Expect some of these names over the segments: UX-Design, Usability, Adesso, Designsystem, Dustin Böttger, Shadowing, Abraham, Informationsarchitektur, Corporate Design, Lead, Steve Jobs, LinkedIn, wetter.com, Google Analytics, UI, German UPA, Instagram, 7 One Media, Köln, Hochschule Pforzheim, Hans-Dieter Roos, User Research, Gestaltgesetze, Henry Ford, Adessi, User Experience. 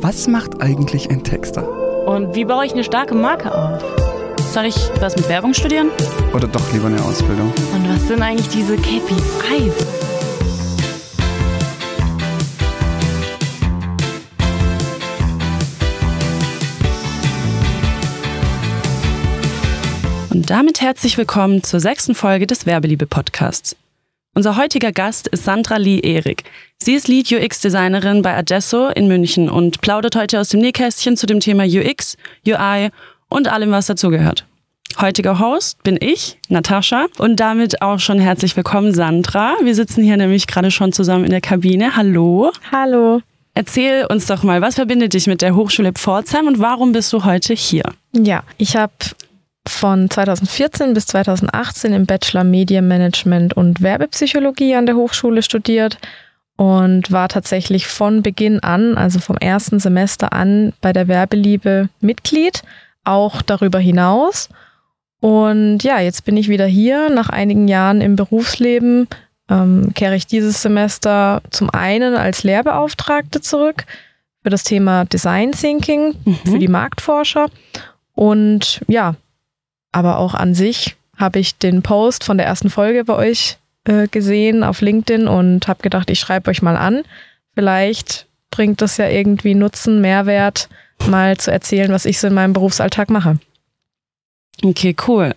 Was macht eigentlich ein Texter? Und wie baue ich eine starke Marke auf? Soll ich was mit Werbung studieren? Oder doch lieber eine Ausbildung? Und was sind eigentlich diese KPIs? Und damit herzlich willkommen zur 6. Folge des Werbeliebe-Podcasts. Unser heutiger Gast ist Sandra Lee Ehrig. Sie ist Lead UX-Designerin bei Adesso in München und plaudert heute aus dem Nähkästchen zu dem Thema UX, UI und allem, was dazugehört. Heutiger Host bin ich, Natascha, und damit auch schon herzlich willkommen, Sandra. Wir sitzen hier nämlich gerade schon zusammen in der Kabine. Hallo. Hallo. Erzähl uns doch mal, was verbindet dich mit der Hochschule Pforzheim und warum bist du heute hier? Ja, ich habe von 2014 bis 2018 im Bachelor Medienmanagement und Werbepsychologie an der Hochschule studiert und war tatsächlich von Beginn an, also vom ersten Semester an, bei der Werbeliebe Mitglied, auch darüber hinaus. Und ja, jetzt bin ich wieder hier. Nach einigen Jahren im Berufsleben kehre ich dieses Semester zum einen als Lehrbeauftragte zurück für das Thema Design Thinking, für die Marktforscher. Und ja, aber auch an sich habe ich den Post von der ersten Folge bei euch gesehen auf LinkedIn und habe gedacht, ich schreibe euch mal an. Vielleicht bringt das ja irgendwie Nutzen, Mehrwert, mal zu erzählen, was ich so in meinem Berufsalltag mache. Okay, cool.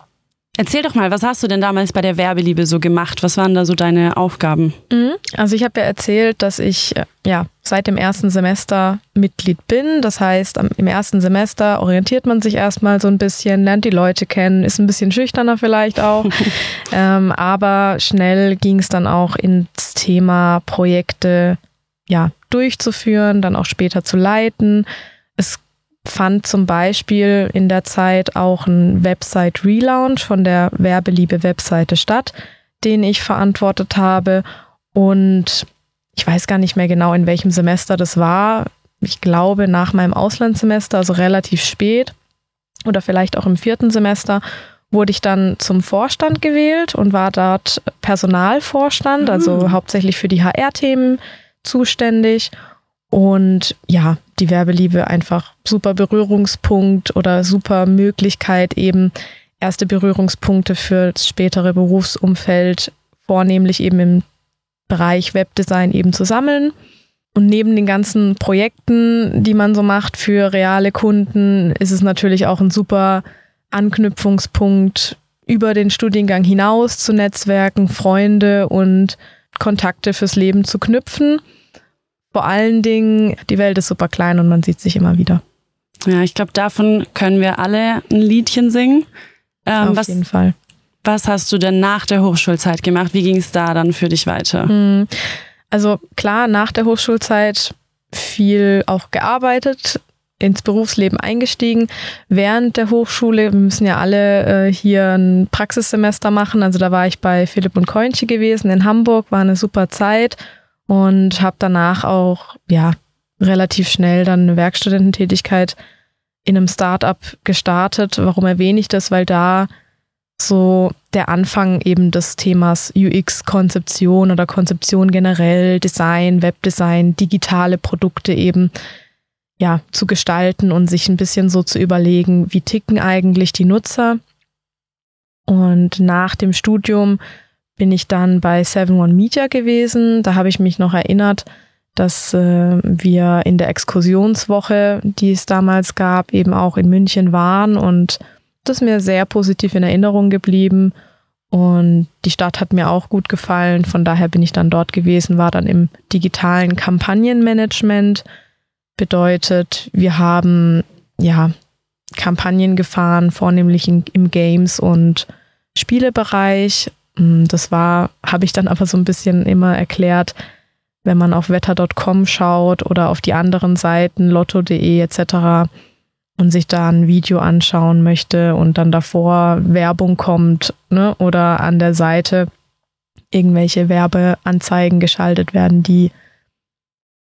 Erzähl doch mal, was hast du denn damals bei der Werbeliebe so gemacht? Was waren da so deine Aufgaben? Also ich habe ja erzählt, dass ich ja seit dem ersten Semester Mitglied bin. Das heißt, im ersten Semester orientiert man sich erstmal so ein bisschen, lernt die Leute kennen, ist ein bisschen schüchterner vielleicht auch. Aber schnell ging es dann auch ins Thema Projekte ja durchzuführen, dann auch später zu leiten. Es fand zum Beispiel in der Zeit auch ein Website-Relaunch von der Werbeliebe-Webseite statt, den ich verantwortet habe. Und ich weiß gar nicht mehr genau, in welchem Semester das war. Ich glaube, nach meinem Auslandssemester, also relativ spät oder vielleicht auch im 4. Semester, wurde ich dann zum Vorstand gewählt und war dort Personalvorstand, also hauptsächlich für die HR-Themen zuständig. Und ja, die Werbeliebe einfach super Berührungspunkt oder super Möglichkeit, eben erste Berührungspunkte für das spätere Berufsumfeld, vornehmlich eben im Bereich Webdesign eben zu sammeln. Und neben den ganzen Projekten, die man so macht für reale Kunden, ist es natürlich auch ein super Anknüpfungspunkt, über den Studiengang hinaus zu Netzwerken, Freunde und Kontakte fürs Leben zu knüpfen. Vor allen Dingen, die Welt ist super klein und man sieht sich immer wieder. Ja, ich glaube, davon können wir alle ein Liedchen singen. Auf jeden Fall. Was hast du denn nach der Hochschulzeit gemacht? Wie ging es da dann für dich weiter? Also klar, nach der Hochschulzeit viel auch gearbeitet, ins Berufsleben eingestiegen. Während der Hochschule, wir müssen ja alle hier ein Praxissemester machen, also da war ich bei Philipp und Koinchi gewesen in Hamburg, war eine super Zeit. Und habe danach auch ja relativ schnell dann eine Werkstudententätigkeit in einem Startup gestartet. Warum erwähne ich das? Weil da so der Anfang eben des Themas UX-Konzeption oder Konzeption generell, Design, Webdesign, digitale Produkte eben ja zu gestalten und sich ein bisschen so zu überlegen, wie ticken eigentlich die Nutzer. Und nach dem Studium bin ich dann bei 7 One Media gewesen. Da habe ich mich noch erinnert, dass wir in der Exkursionswoche, die es damals gab, eben auch in München waren und das ist mir sehr positiv in Erinnerung geblieben und die Stadt hat mir auch gut gefallen. Von daher bin ich dann dort gewesen, war dann im digitalen Kampagnenmanagement. Bedeutet, wir haben ja Kampagnen gefahren, vornehmlich im Games- und Spielebereich. Das habe ich dann aber so ein bisschen immer erklärt, wenn man auf wetter.com schaut oder auf die anderen Seiten, lotto.de etc. und sich da ein Video anschauen möchte und dann davor Werbung kommt, ne, oder an der Seite irgendwelche Werbeanzeigen geschaltet werden, die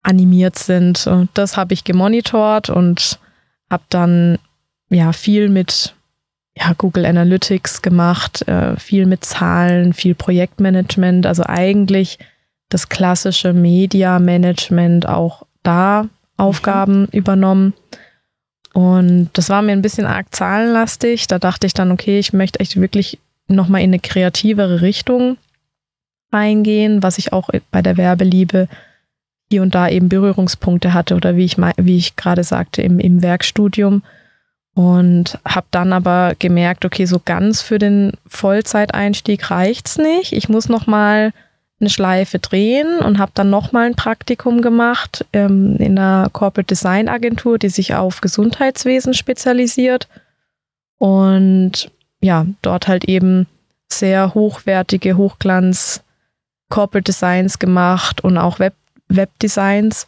animiert sind. Und das habe ich gemonitort und habe dann ja viel mit Google Analytics gemacht, viel mit Zahlen, viel Projektmanagement, also eigentlich das klassische Media-Management auch da Aufgaben übernommen. Und das war mir ein bisschen arg zahlenlastig. Da dachte ich dann, okay, ich möchte echt wirklich nochmal in eine kreativere Richtung reingehen, was ich auch bei der Werbeliebe hier und da eben Berührungspunkte hatte oder wie ich gerade sagte, im Werkstudium. Und habe dann aber gemerkt, okay, so ganz für den Vollzeiteinstieg reicht's nicht. Ich muss nochmal eine Schleife drehen und habe dann nochmal ein Praktikum gemacht in einer Corporate Design Agentur, die sich auf Gesundheitswesen spezialisiert und ja, dort halt eben sehr hochwertige Hochglanz Corporate Designs gemacht und auch Webdesigns,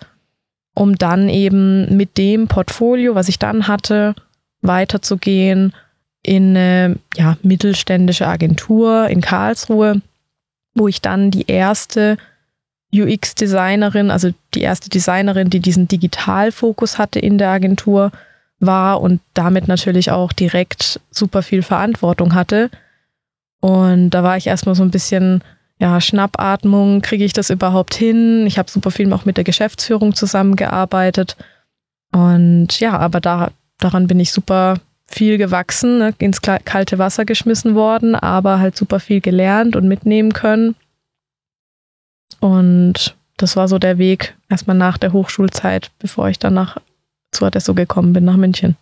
um dann eben mit dem Portfolio, was ich dann hatte, weiterzugehen in eine mittelständische Agentur in Karlsruhe, wo ich dann die erste UX-Designerin, also die erste Designerin, die diesen Digitalfokus hatte in der Agentur, war und damit natürlich auch direkt super viel Verantwortung hatte. Und da war ich erstmal so ein bisschen, ja, Schnappatmung, kriege ich das überhaupt hin? Ich habe super viel auch mit der Geschäftsführung zusammengearbeitet. Und ja, aber daran bin ich super viel gewachsen, ne, ins kalte Wasser geschmissen worden, aber halt super viel gelernt und mitnehmen können. Und das war so der Weg erstmal nach der Hochschulzeit, bevor ich danach zu Adesso gekommen bin, nach München.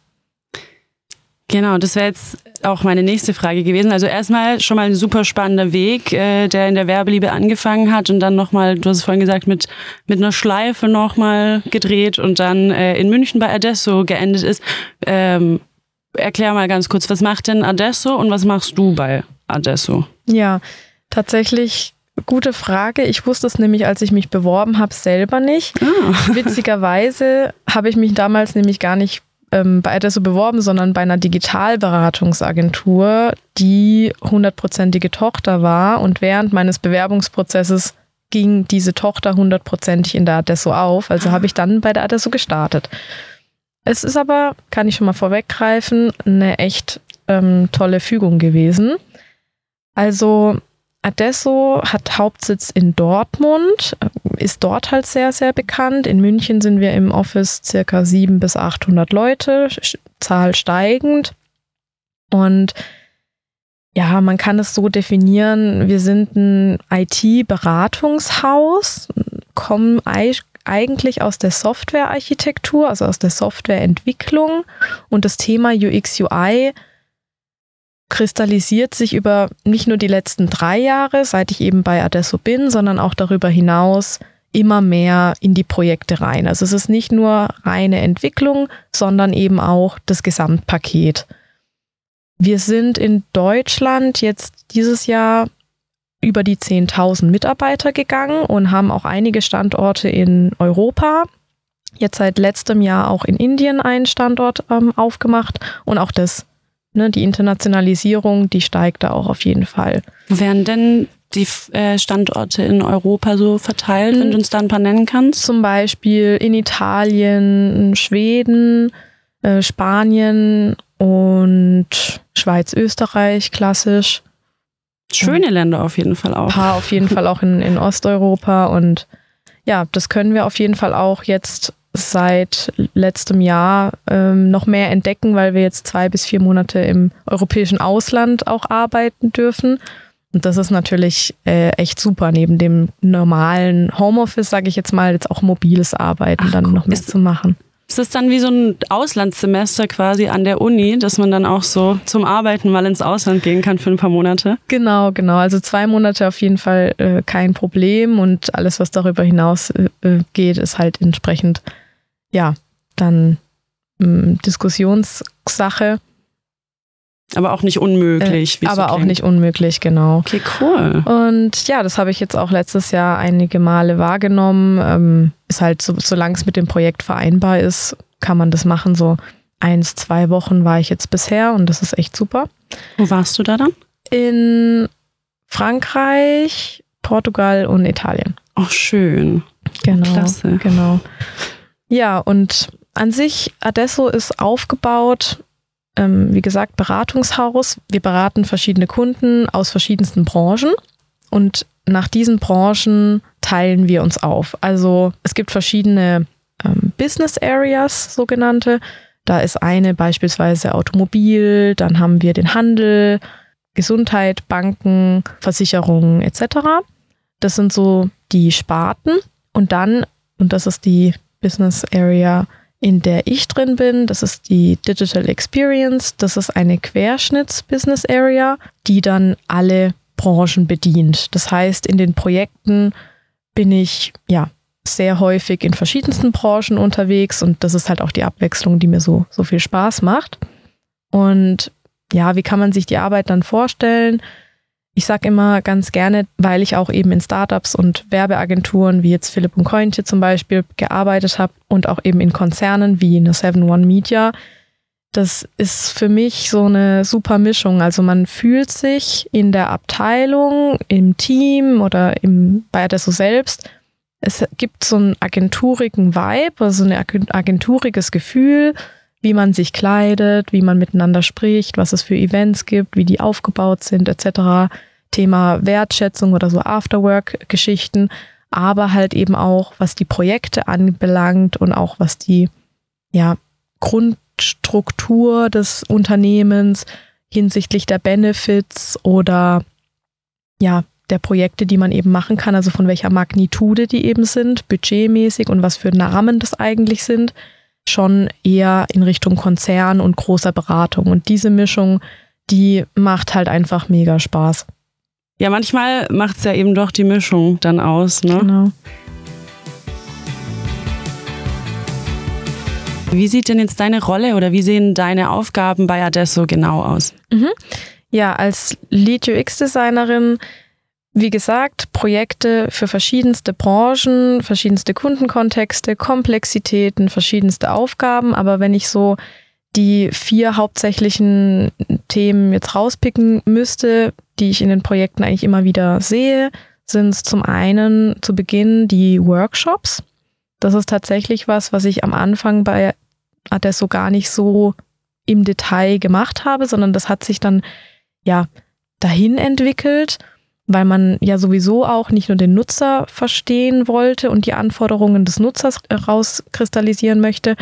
Genau, das wäre jetzt auch meine nächste Frage gewesen. Also erstmal schon mal ein super spannender Weg, der in der Werbeliebe angefangen hat und dann nochmal, du hast es vorhin gesagt, mit einer Schleife nochmal gedreht und dann in München bei Adesso geendet ist. Erklär mal ganz kurz, was macht denn Adesso und was machst du bei Adesso? Ja, tatsächlich gute Frage. Ich wusste es nämlich, als ich mich beworben habe, selber nicht. Oh. Witzigerweise habe ich mich damals nämlich gar nicht bei Adesso beworben, sondern bei einer Digitalberatungsagentur, die 100%ige Tochter war. Und während meines Bewerbungsprozesses ging diese Tochter 100%ig in der Adesso auf. Also habe ich dann bei der Adesso gestartet. Es ist aber, kann ich schon mal vorweggreifen, eine echt tolle Fügung gewesen. Also Adesso hat Hauptsitz in Dortmund, ist dort halt sehr, sehr bekannt. In München sind wir im Office circa 700 bis 800 Leute, Zahl steigend. Und ja, man kann es so definieren, wir sind ein IT-Beratungshaus, kommen eigentlich aus der Softwarearchitektur, also aus der Softwareentwicklung, und das Thema UX/UI kristallisiert sich über nicht nur die letzten 3 Jahre, seit ich eben bei Adesso bin, sondern auch darüber hinaus immer mehr in die Projekte rein. Also es ist nicht nur reine Entwicklung, sondern eben auch das Gesamtpaket. Wir sind in Deutschland jetzt dieses Jahr über die 10.000 Mitarbeiter gegangen und haben auch einige Standorte in Europa, jetzt seit letztem Jahr auch in Indien einen Standort aufgemacht, und auch das, ne, die Internationalisierung, die steigt da auch auf jeden Fall. Wo wären denn die Standorte in Europa so verteilt, wenn du uns da ein paar nennen kannst? Zum Beispiel in Italien, Schweden, Spanien und Schweiz, Österreich, klassisch. Schöne Länder auf jeden Fall auch. Ein paar auf jeden Fall auch in Osteuropa, und ja, das können wir auf jeden Fall auch jetzt seit letztem Jahr noch mehr entdecken, weil wir jetzt 2 bis 4 Monate im europäischen Ausland auch arbeiten dürfen, und das ist natürlich echt super, neben dem normalen Homeoffice, sage ich jetzt mal, jetzt auch mobiles Arbeiten noch mehr zu machen. Ist das dann wie so ein Auslandssemester quasi an der Uni, dass man dann auch so zum Arbeiten mal ins Ausland gehen kann für ein paar Monate? Genau. Also 2 Monate auf jeden Fall kein Problem, und alles, was darüber hinaus geht, ist halt entsprechend, ja, dann Diskussionssache. Aber auch nicht unmöglich. Genau. Okay, cool. Und ja, das habe ich jetzt auch letztes Jahr einige Male wahrgenommen. Ist halt so, solange es mit dem Projekt vereinbar ist, kann man das machen. So 1-2 Wochen war ich jetzt bisher, und das ist echt super. Wo warst du da dann? In Frankreich, Portugal und Italien. Ach, schön. Genau. Klasse. Genau. Ja, und an sich, Adesso ist aufgebaut, wie gesagt, Beratungshaus. Wir beraten verschiedene Kunden aus verschiedensten Branchen, und nach diesen Branchen teilen wir uns auf. Also es gibt verschiedene Business Areas, sogenannte. Da ist eine beispielsweise Automobil, dann haben wir den Handel, Gesundheit, Banken, Versicherungen etc. Das sind so die Sparten. Und dann, und das ist die Business Area, in der ich drin bin, das ist die Digital Experience. Das ist eine Querschnitts-Business Area, die dann alle Branchen bedient. Das heißt, in den Projekten bin ich ja sehr häufig in verschiedensten Branchen unterwegs und das ist halt auch die Abwechslung, die mir so viel Spaß macht. Und ja, wie kann man sich die Arbeit dann vorstellen? Ich sage immer ganz gerne, weil ich auch eben in Startups und Werbeagenturen wie jetzt Philipp und Koinchi zum Beispiel gearbeitet habe und auch eben in Konzernen wie in der 7 One Media. Das ist für mich so eine super Mischung. Also man fühlt sich in der Abteilung, im Team oder bei Adesso selbst. Es gibt so einen agenturigen Vibe, also ein agenturiges Gefühl, wie man sich kleidet, wie man miteinander spricht, was es für Events gibt, wie die aufgebaut sind etc. Thema Wertschätzung oder so Afterwork-Geschichten, aber halt eben auch, was die Projekte anbelangt und auch was die Grundstruktur des Unternehmens hinsichtlich der Benefits oder der Projekte, die man eben machen kann, also von welcher Magnitude die eben sind, budgetmäßig und was für Namen das eigentlich sind, schon eher in Richtung Konzern und großer Beratung. Und diese Mischung, die macht halt einfach mega Spaß. Ja, manchmal macht es ja eben doch die Mischung dann aus, ne? Genau. Wie sieht denn jetzt deine Rolle oder wie sehen deine Aufgaben bei Adesso genau aus? Ja, als Lead UX-Designerin, wie gesagt, Projekte für verschiedenste Branchen, verschiedenste Kundenkontexte, Komplexitäten, verschiedenste Aufgaben. Aber wenn ich so die 4 hauptsächlichen Themen jetzt rauspicken müsste, die ich in den Projekten eigentlich immer wieder sehe, sind es zum einen zu Beginn die Workshops. Das ist tatsächlich was ich am Anfang bei Adesso gar nicht so im Detail gemacht habe, sondern das hat sich dann dahin entwickelt, weil man ja sowieso auch nicht nur den Nutzer verstehen wollte und die Anforderungen des Nutzers rauskristallisieren möchte,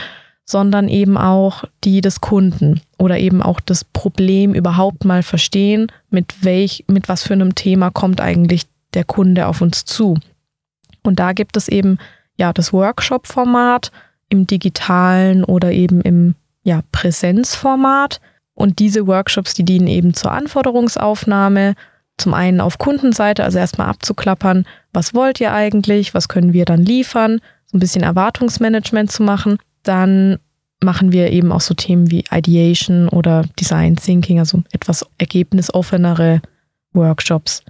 sondern eben auch die des Kunden oder eben auch das Problem überhaupt mal verstehen, mit was für einem Thema kommt eigentlich der Kunde auf uns zu. Und da gibt es eben das Workshop-Format im digitalen oder eben im Präsenzformat. Und diese Workshops, die dienen eben zur Anforderungsaufnahme. Zum einen auf Kundenseite, also erstmal abzuklappern, was wollt ihr eigentlich, was können wir dann liefern, so ein bisschen Erwartungsmanagement zu machen. Dann machen wir eben auch so Themen wie Ideation oder Design Thinking, also etwas ergebnisoffenere Workshops.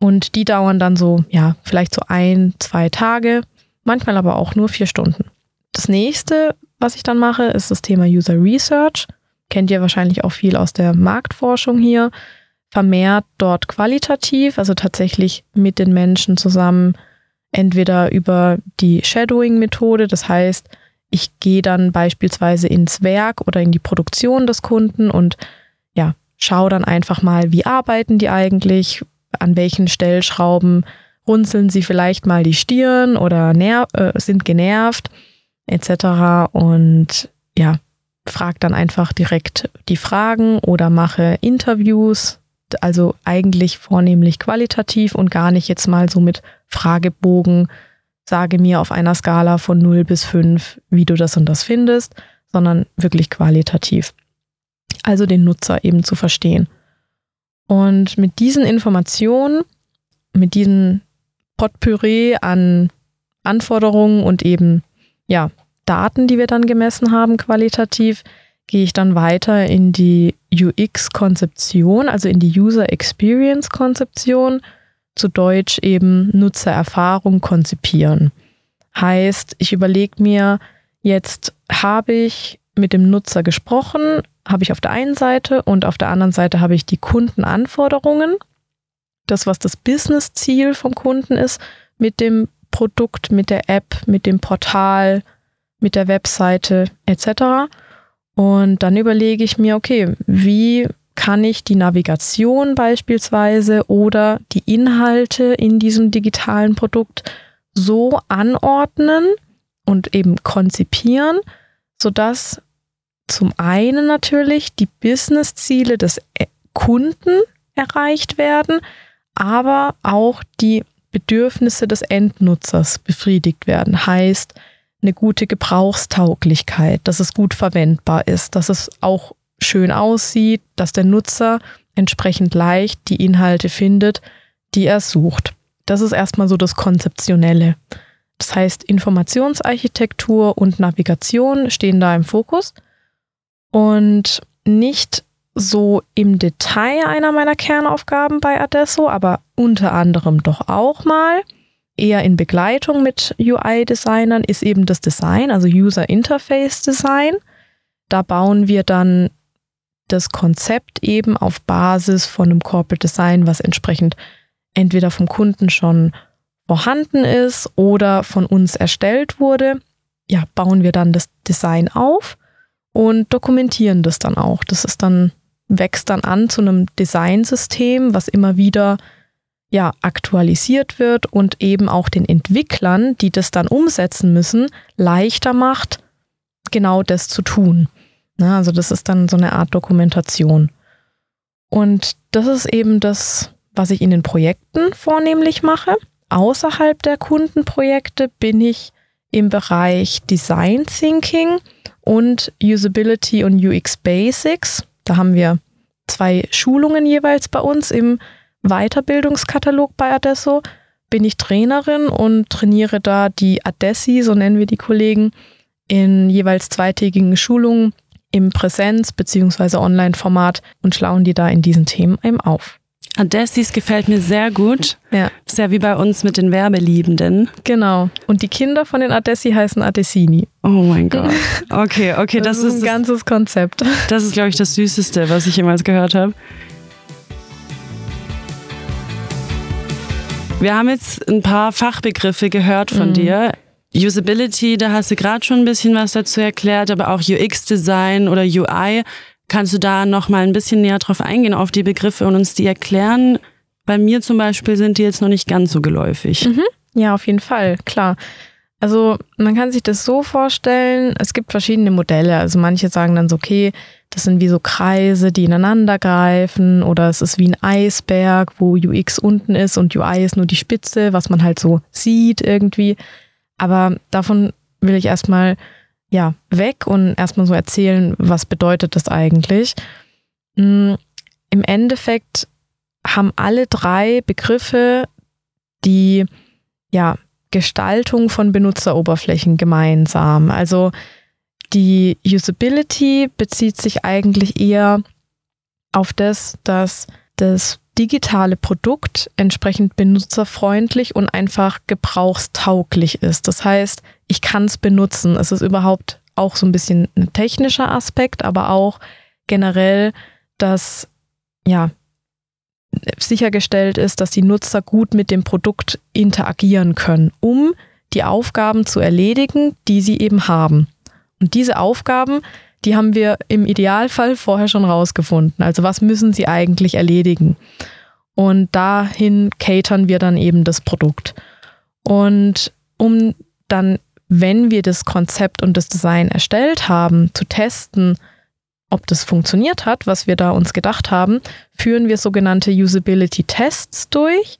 Und die dauern dann so, vielleicht so 1-2 Tage, manchmal aber auch nur 4 Stunden. Das nächste, was ich dann mache, ist das Thema User Research. Kennt ihr wahrscheinlich auch viel aus der Marktforschung hier. Vermehrt dort qualitativ, also tatsächlich mit den Menschen zusammen, entweder über die Shadowing-Methode, das heißt, ich gehe dann beispielsweise ins Werk oder in die Produktion des Kunden und schaue dann einfach mal, wie arbeiten die eigentlich, an welchen Stellschrauben runzeln sie vielleicht mal die Stirn oder sind genervt etc. Und frage dann einfach direkt die Fragen oder mache Interviews. Also eigentlich vornehmlich qualitativ und gar nicht jetzt mal so mit Fragebogen, sage mir auf einer Skala von 0 bis 5, wie du das und das findest, sondern wirklich qualitativ. Also den Nutzer eben zu verstehen. Und mit diesen Informationen, mit diesem Potpourri an Anforderungen und eben Daten, die wir dann gemessen haben, qualitativ, gehe ich dann weiter in die UX-Konzeption, also in die User Experience-Konzeption, zu Deutsch eben Nutzererfahrung konzipieren. Heißt, ich überlege mir, jetzt habe ich mit dem Nutzer gesprochen, habe ich auf der einen Seite und auf der anderen Seite habe ich die Kundenanforderungen, das, was das Business-Ziel vom Kunden ist, mit dem Produkt, mit der App, mit dem Portal, mit der Webseite etc. Und dann überlege ich mir, okay, wie kann ich die Navigation beispielsweise oder die Inhalte in diesem digitalen Produkt so anordnen und eben konzipieren, sodass zum einen natürlich die Business-Ziele des Kunden erreicht werden, aber auch die Bedürfnisse des Endnutzers befriedigt werden. Heißt, eine gute Gebrauchstauglichkeit, dass es gut verwendbar ist, dass es auch schön aussieht, dass der Nutzer entsprechend leicht die Inhalte findet, die er sucht. Das ist erstmal so das Konzeptionelle. Das heißt, Informationsarchitektur und Navigation stehen da im Fokus und nicht so im Detail einer meiner Kernaufgaben bei Adesso, aber unter anderem doch auch mal, eher in Begleitung mit UI-Designern, ist eben das Design, also User Interface Design. Da bauen wir dann das Konzept eben auf Basis von einem Corporate Design, was entsprechend entweder vom Kunden schon vorhanden ist oder von uns erstellt wurde. Ja, bauen wir dann das Design auf und dokumentieren das dann auch. Das ist dann, wächst dann an zu einem Designsystem, was immer wieder ja aktualisiert wird und eben auch den Entwicklern, die das dann umsetzen müssen, leichter macht, genau das zu tun. Na, also das ist dann so eine Art Dokumentation. Und das ist eben das, was ich in den Projekten vornehmlich mache. Außerhalb der Kundenprojekte bin ich im Bereich Design Thinking und Usability und UX Basics. Da haben wir 2 Schulungen jeweils bei uns im Weiterbildungskatalog bei Adesso. Bin ich Trainerin und trainiere da die Adessi, so nennen wir die Kollegen, in jeweils zweitägigen Schulungen im Präsenz- bzw. Online-Format und schlauen die da in diesen Themen eben auf. Adessis gefällt mir sehr gut. Ja. Ist ja wie bei uns mit den Werbeliebenden. Genau. Und die Kinder von den Adessi heißen Adessini. Oh mein Gott. Okay. Das ist ein ganzes Konzept. Das ist, glaube ich, das Süßeste, was ich jemals gehört habe. Wir haben jetzt ein paar Fachbegriffe gehört von dir. Usability, da hast du gerade schon ein bisschen was dazu erklärt, aber auch UX-Design oder UI. Kannst du da nochmal ein bisschen näher drauf eingehen, auf die Begriffe und uns die erklären? Bei mir zum Beispiel sind die jetzt noch nicht ganz so geläufig. Ja, auf jeden Fall, klar. Also man kann sich das so vorstellen, es gibt verschiedene Modelle. Also manche sagen dann so, okay, das sind wie so Kreise, die ineinander greifen, oder es ist wie ein Eisberg, wo UX unten ist und UI ist nur die Spitze, was man halt so sieht irgendwie. Aber davon will ich erstmal ja, weg und erstmal so erzählen, was bedeutet das eigentlich. Im Endeffekt haben alle 3 Begriffe die ja, Gestaltung von Benutzeroberflächen gemeinsam. Also die Usability bezieht sich eigentlich eher auf das, dass das digitale Produkt entsprechend benutzerfreundlich und einfach gebrauchstauglich ist. Das heißt, ich kann es benutzen. Es ist überhaupt auch so ein bisschen ein technischer Aspekt, aber auch generell, dass ja, sichergestellt ist, dass die Nutzer gut mit dem Produkt interagieren können, um die Aufgaben zu erledigen, die sie eben haben. Und diese Aufgaben, die haben wir im Idealfall vorher schon rausgefunden. Also was müssen sie eigentlich erledigen? Und dahin catern wir dann eben das Produkt. Und um dann, wenn wir das Konzept und das Design erstellt haben, zu testen, ob das funktioniert hat, was wir da uns gedacht haben, führen wir sogenannte Usability-Tests durch.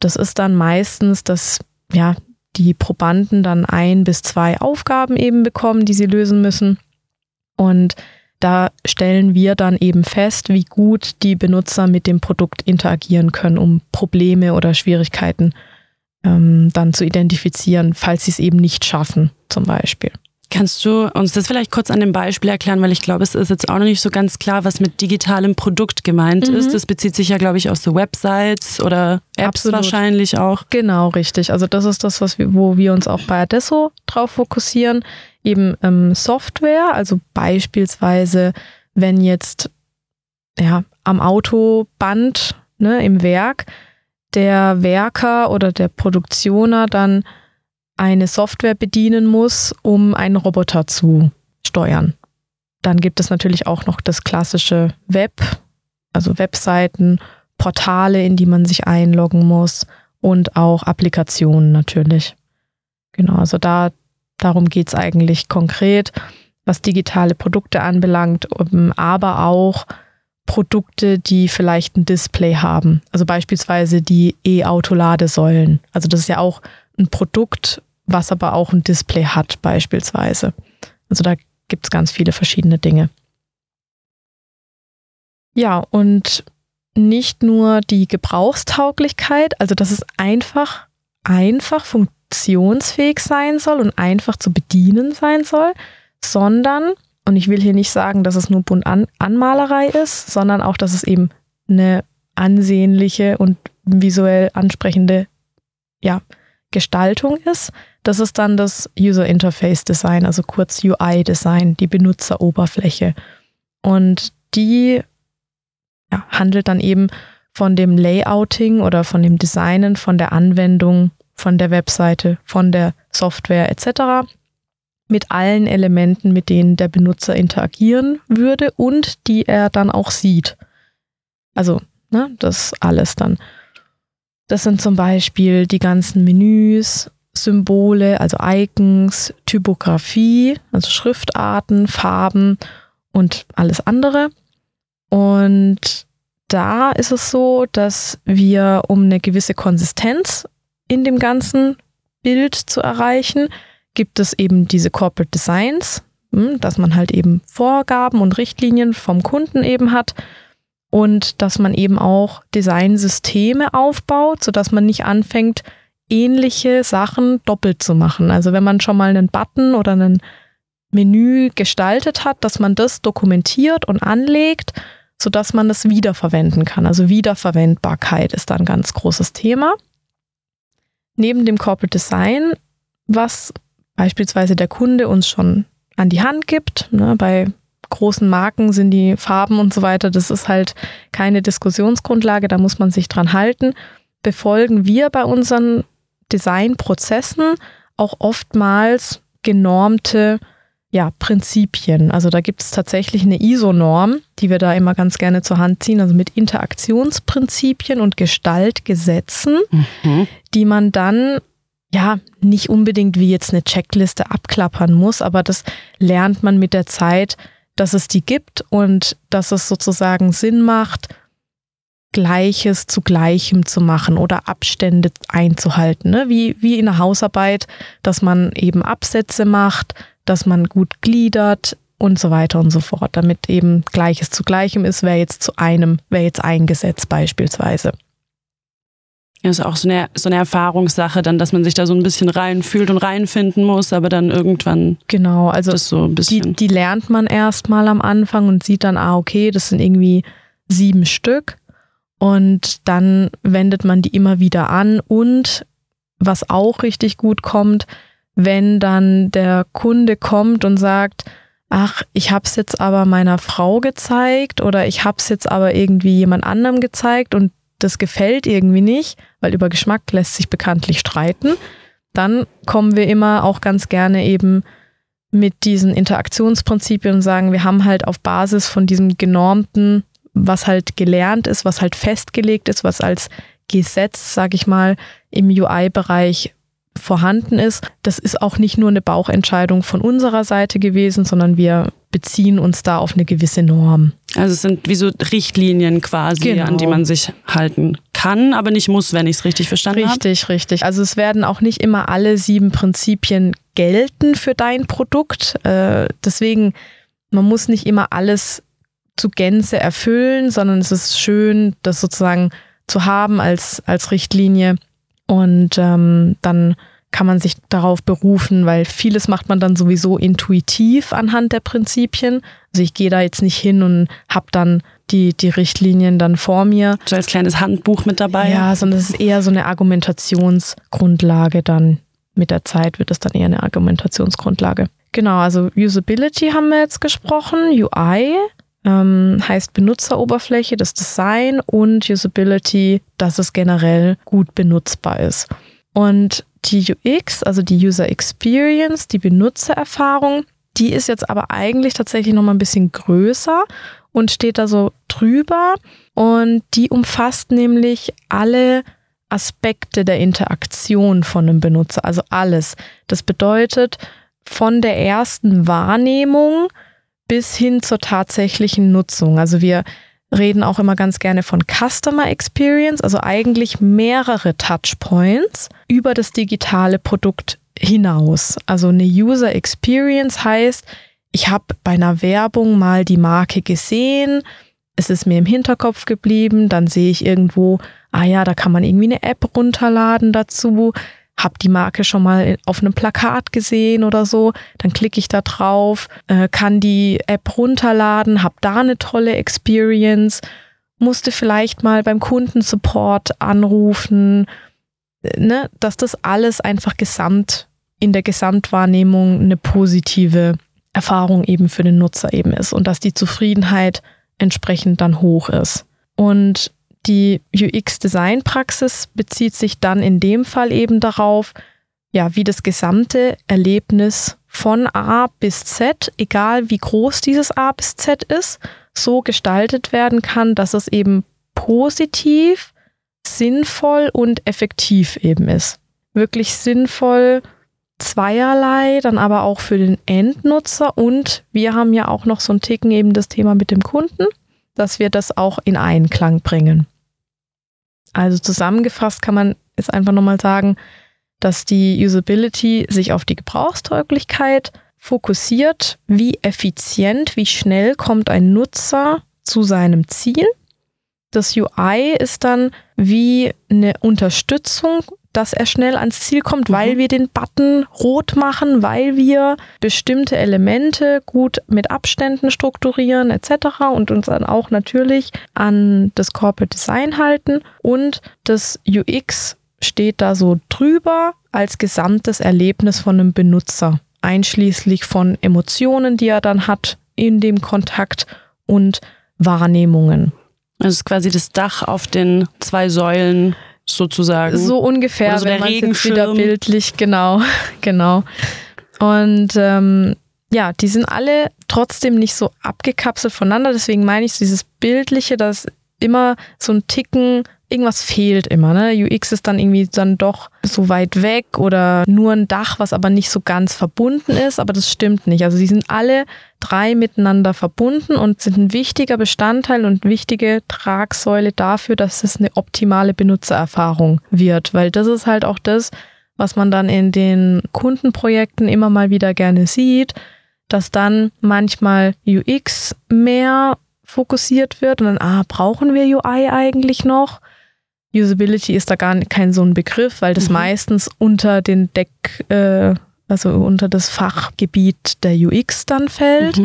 Das ist dann meistens, dass ja, die Probanden dann 1 bis 2 Aufgaben eben bekommen, die sie lösen müssen. Und da stellen wir dann eben fest, wie gut die Benutzer mit dem Produkt interagieren können, um Probleme oder Schwierigkeiten dann zu identifizieren, falls sie es eben nicht schaffen, zum Beispiel. Kannst du uns das vielleicht kurz an dem Beispiel erklären, weil ich glaube, es ist jetzt auch noch nicht so ganz klar, was mit digitalem Produkt gemeint ist. Das bezieht sich ja, glaube ich, auf so Websites oder Apps wahrscheinlich auch. Genau, richtig. Also das ist das, wo wir uns auch bei Adesso drauf fokussieren. Eben Software, also beispielsweise, wenn jetzt ja, am Autoband, ne, im Werk, der Werker oder der Produktioner dann eine Software bedienen muss, um einen Roboter zu steuern. Dann gibt es natürlich auch noch das klassische Web, also Webseiten, Portale, in die man sich einloggen muss, und auch Applikationen natürlich. Genau, also da Darum geht es eigentlich konkret, was digitale Produkte anbelangt, aber auch Produkte, die vielleicht ein Display haben. Also beispielsweise die E-Auto-Ladesäulen. Also das ist ja auch ein Produkt, was aber auch ein Display hat beispielsweise. Also da gibt es ganz viele verschiedene Dinge. Ja, und nicht nur die Gebrauchstauglichkeit, also dass es einfach funktionsfähig sein soll und einfach zu bedienen sein soll, sondern, und ich will hier nicht sagen, dass es nur bunt Anmalerei ist, sondern auch, dass es eben eine ansehnliche und visuell ansprechende, ja, Gestaltung ist. Das ist dann das User Interface Design, also kurz UI Design, die Benutzeroberfläche. Und die handelt dann eben von dem Layouting oder von dem Designen, von der Anwendung, von der Webseite, von der Software etc. mit allen Elementen, mit denen der Benutzer interagieren würde und die er dann auch sieht. Also das alles dann. Das sind zum Beispiel die ganzen Menüs, Symbole, also Icons, Typografie, also Schriftarten, Farben und alles andere. Und da ist es so, dass wir, um eine gewisse Konsistenz in dem ganzen Bild zu erreichen, gibt es eben diese Corporate Designs, dass man halt eben Vorgaben und Richtlinien vom Kunden eben hat. Und dass man eben auch Designsysteme aufbaut, sodass man nicht anfängt, ähnliche Sachen doppelt zu machen. Also wenn man schon mal einen Button oder ein Menü gestaltet hat, dass man das dokumentiert und anlegt, sodass man das wiederverwenden kann. Also Wiederverwendbarkeit ist da ein ganz großes Thema. Neben dem Corporate Design, was beispielsweise der Kunde uns schon an die Hand gibt, bei großen Marken sind die Farben und so weiter, das ist halt keine Diskussionsgrundlage, da muss man sich dran halten, befolgen wir bei unseren Designprozessen auch oftmals genormte Prinzipien. Also da gibt es tatsächlich eine ISO-Norm, die wir da immer ganz gerne zur Hand ziehen, also mit Interaktionsprinzipien und Gestaltgesetzen, die man dann nicht unbedingt wie jetzt eine Checkliste abklappern muss, aber das lernt man mit der Zeit, dass es die gibt und dass es sozusagen Sinn macht, Gleiches zu Gleichem zu machen oder Abstände einzuhalten. Ne? Wie in der Hausarbeit, dass man eben Absätze macht, dass man gut gliedert und so weiter und so fort, damit eben Gleiches zu Gleichem ist, wer jetzt ein Gesetz beispielsweise. Das ist auch so eine Erfahrungssache dann, dass man sich da so ein bisschen reinfühlt und reinfinden muss, aber dann irgendwann. Genau, also das so ein bisschen. Die lernt man erstmal am Anfang und sieht dann, okay, das sind irgendwie 7 Stück und dann wendet man die immer wieder an und was auch richtig gut kommt, wenn dann der Kunde kommt und sagt, ach, ich habe es jetzt aber meiner Frau gezeigt oder ich habe es jetzt aber irgendwie jemand anderem gezeigt und das gefällt irgendwie nicht, weil über Geschmack lässt sich bekanntlich streiten, dann kommen wir immer auch ganz gerne eben mit diesen Interaktionsprinzipien und sagen, wir haben halt auf Basis von diesem genormten, was halt gelernt ist, was halt festgelegt ist, was als Gesetz, sage ich mal, im UI-Bereich vorhanden ist. Das ist auch nicht nur eine Bauchentscheidung von unserer Seite gewesen, sondern wir beziehen uns da auf eine gewisse Norm. Also es sind wie so Richtlinien quasi, genau, an die man sich halten kann, aber nicht muss, wenn ich es richtig verstanden habe. Richtig. Also es werden auch nicht immer alle 7 Prinzipien gelten für dein Produkt. Deswegen, man muss nicht immer alles zu Gänze erfüllen, sondern es ist schön, das sozusagen zu haben als Richtlinie. Und dann kann man sich darauf berufen, weil vieles macht man dann sowieso intuitiv anhand der Prinzipien. Also ich gehe da jetzt nicht hin und habe dann die Richtlinien dann vor mir. So als kleines Handbuch mit dabei. Ja, sondern es ist eher so eine Argumentationsgrundlage dann. Mit der Zeit wird es dann eher eine Argumentationsgrundlage. Genau, also Usability haben wir jetzt gesprochen, UI heißt Benutzeroberfläche, das Design und Usability, dass es generell gut benutzbar ist. Und die UX, also die User Experience, die Benutzererfahrung, die ist jetzt aber eigentlich tatsächlich nochmal ein bisschen größer und steht da so drüber und die umfasst nämlich alle Aspekte der Interaktion von einem Benutzer, also alles. Das bedeutet, von der ersten Wahrnehmung bis hin zur tatsächlichen Nutzung. Also wir reden auch immer ganz gerne von Customer Experience, also eigentlich mehrere Touchpoints über das digitale Produkt hinaus. Also eine User Experience heißt, ich habe bei einer Werbung mal die Marke gesehen, es ist mir im Hinterkopf geblieben, dann sehe ich irgendwo, ah ja, da kann man irgendwie eine App runterladen dazu, habe die Marke schon mal auf einem Plakat gesehen oder so, dann klicke ich da drauf, kann die App runterladen, habe da eine tolle Experience, musste vielleicht mal beim Kundensupport anrufen, ne, dass das alles einfach in der Gesamtwahrnehmung eine positive Erfahrung eben für den Nutzer eben ist und dass die Zufriedenheit entsprechend dann hoch ist. Und die UX-Design-Praxis bezieht sich dann in dem Fall eben darauf, ja, wie das gesamte Erlebnis von A bis Z, egal wie groß dieses A bis Z ist, so gestaltet werden kann, dass es eben positiv, sinnvoll und effektiv eben ist. Wirklich sinnvoll zweierlei, dann aber auch für den Endnutzer, und wir haben ja auch noch so einen Ticken eben das Thema mit dem Kunden, dass wir das auch in Einklang bringen. Also zusammengefasst kann man jetzt einfach nochmal sagen, dass die Usability sich auf die Gebrauchstauglichkeit fokussiert, wie effizient, wie schnell kommt ein Nutzer zu seinem Ziel. Das UI ist dann wie eine Unterstützung, dass er schnell ans Ziel kommt, weil wir den Button rot machen, weil wir bestimmte Elemente gut mit Abständen strukturieren etc. und uns dann auch natürlich an das Corporate Design halten. Und das UX steht da so drüber als gesamtes Erlebnis von einem Benutzer, einschließlich von Emotionen, die er dann hat in dem Kontakt, und Wahrnehmungen. Das ist quasi das Dach auf den zwei Säulen sozusagen. So ungefähr, also wenn man es jetzt wieder bildlich, genau. Und ja, die sind alle trotzdem nicht so abgekapselt voneinander, deswegen meine ich dieses Bildliche, dass immer so ein Ticken, irgendwas fehlt immer, ne? UX ist dann irgendwie dann doch so weit weg oder nur ein Dach, was aber nicht so ganz verbunden ist, aber das stimmt nicht. Also die sind alle drei miteinander verbunden und sind ein wichtiger Bestandteil und wichtige Tragsäule dafür, dass es eine optimale Benutzererfahrung wird, weil das ist halt auch das, was man dann in den Kundenprojekten immer mal wieder gerne sieht, dass dann manchmal UX mehr fokussiert wird und dann, brauchen wir UI eigentlich noch? Usability ist da gar kein so ein Begriff, weil das meistens unter den also unter das Fachgebiet der UX dann fällt.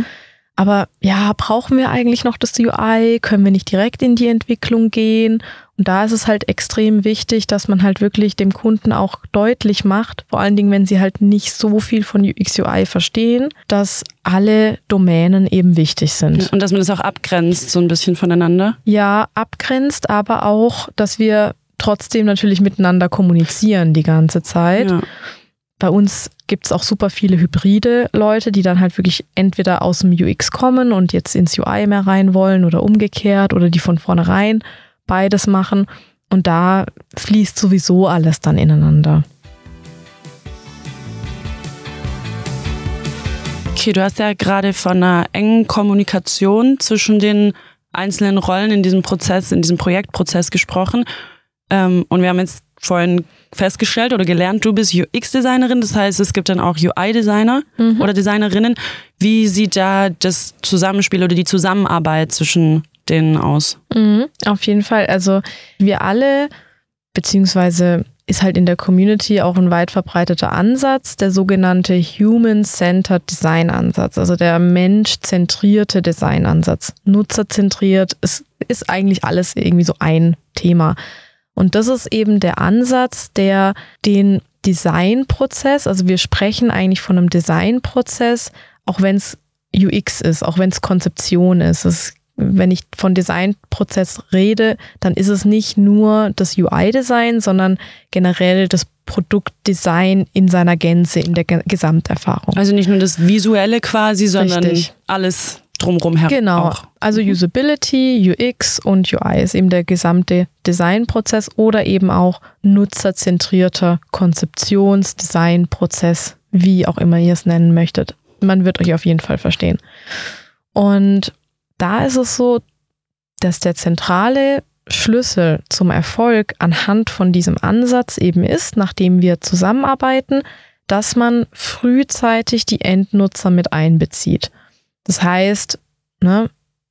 Aber ja, brauchen wir eigentlich noch das UI? Können wir nicht direkt in die Entwicklung gehen? Und da ist es halt extrem wichtig, dass man halt wirklich dem Kunden auch deutlich macht, vor allen Dingen, wenn sie halt nicht so viel von UX/UI verstehen, dass alle Domänen eben wichtig sind. Und dass man das auch abgrenzt, so ein bisschen voneinander? Ja, abgrenzt, aber auch, dass wir trotzdem natürlich miteinander kommunizieren die ganze Zeit. Ja. Bei uns gibt es auch super viele hybride Leute, die dann halt wirklich entweder aus dem UX kommen und jetzt ins UI mehr rein wollen oder umgekehrt, oder die von vornherein beides machen, und da fließt sowieso alles dann ineinander. Okay, du hast ja gerade von einer engen Kommunikation zwischen den einzelnen Rollen in diesem Prozess, in diesem Projektprozess gesprochen, und wir haben jetzt vorhin festgestellt oder gelernt, du bist UX-Designerin, das heißt, es gibt dann auch UI-Designer oder Designerinnen. Wie sieht da das Zusammenspiel oder die Zusammenarbeit zwischen denen aus? Auf jeden Fall. Also wir alle, beziehungsweise ist halt in der Community auch ein weit verbreiteter Ansatz, der sogenannte Human-Centered Design Ansatz, also der menschzentrierte Design Ansatz. Nutzerzentriert, es ist eigentlich alles irgendwie so ein Thema. Und das ist eben der Ansatz, der den Designprozess, also wir sprechen eigentlich von einem Designprozess, auch wenn es UX ist, auch wenn es Konzeption ist. Wenn ich von Designprozess rede, dann ist es nicht nur das UI-Design, sondern generell das Produktdesign in seiner Gänze, in der Gesamterfahrung. Also nicht nur das Visuelle quasi, sondern alles drumherum herum. Genau, auch. Also Usability, UX und UI ist eben der gesamte Designprozess oder eben auch nutzerzentrierter Konzeptions-Designprozess, wie auch immer ihr es nennen möchtet. Man wird euch auf jeden Fall verstehen. Und da ist es so, dass der zentrale Schlüssel zum Erfolg anhand von diesem Ansatz eben ist, nachdem wir zusammenarbeiten, dass man frühzeitig die Endnutzer mit einbezieht. Das heißt,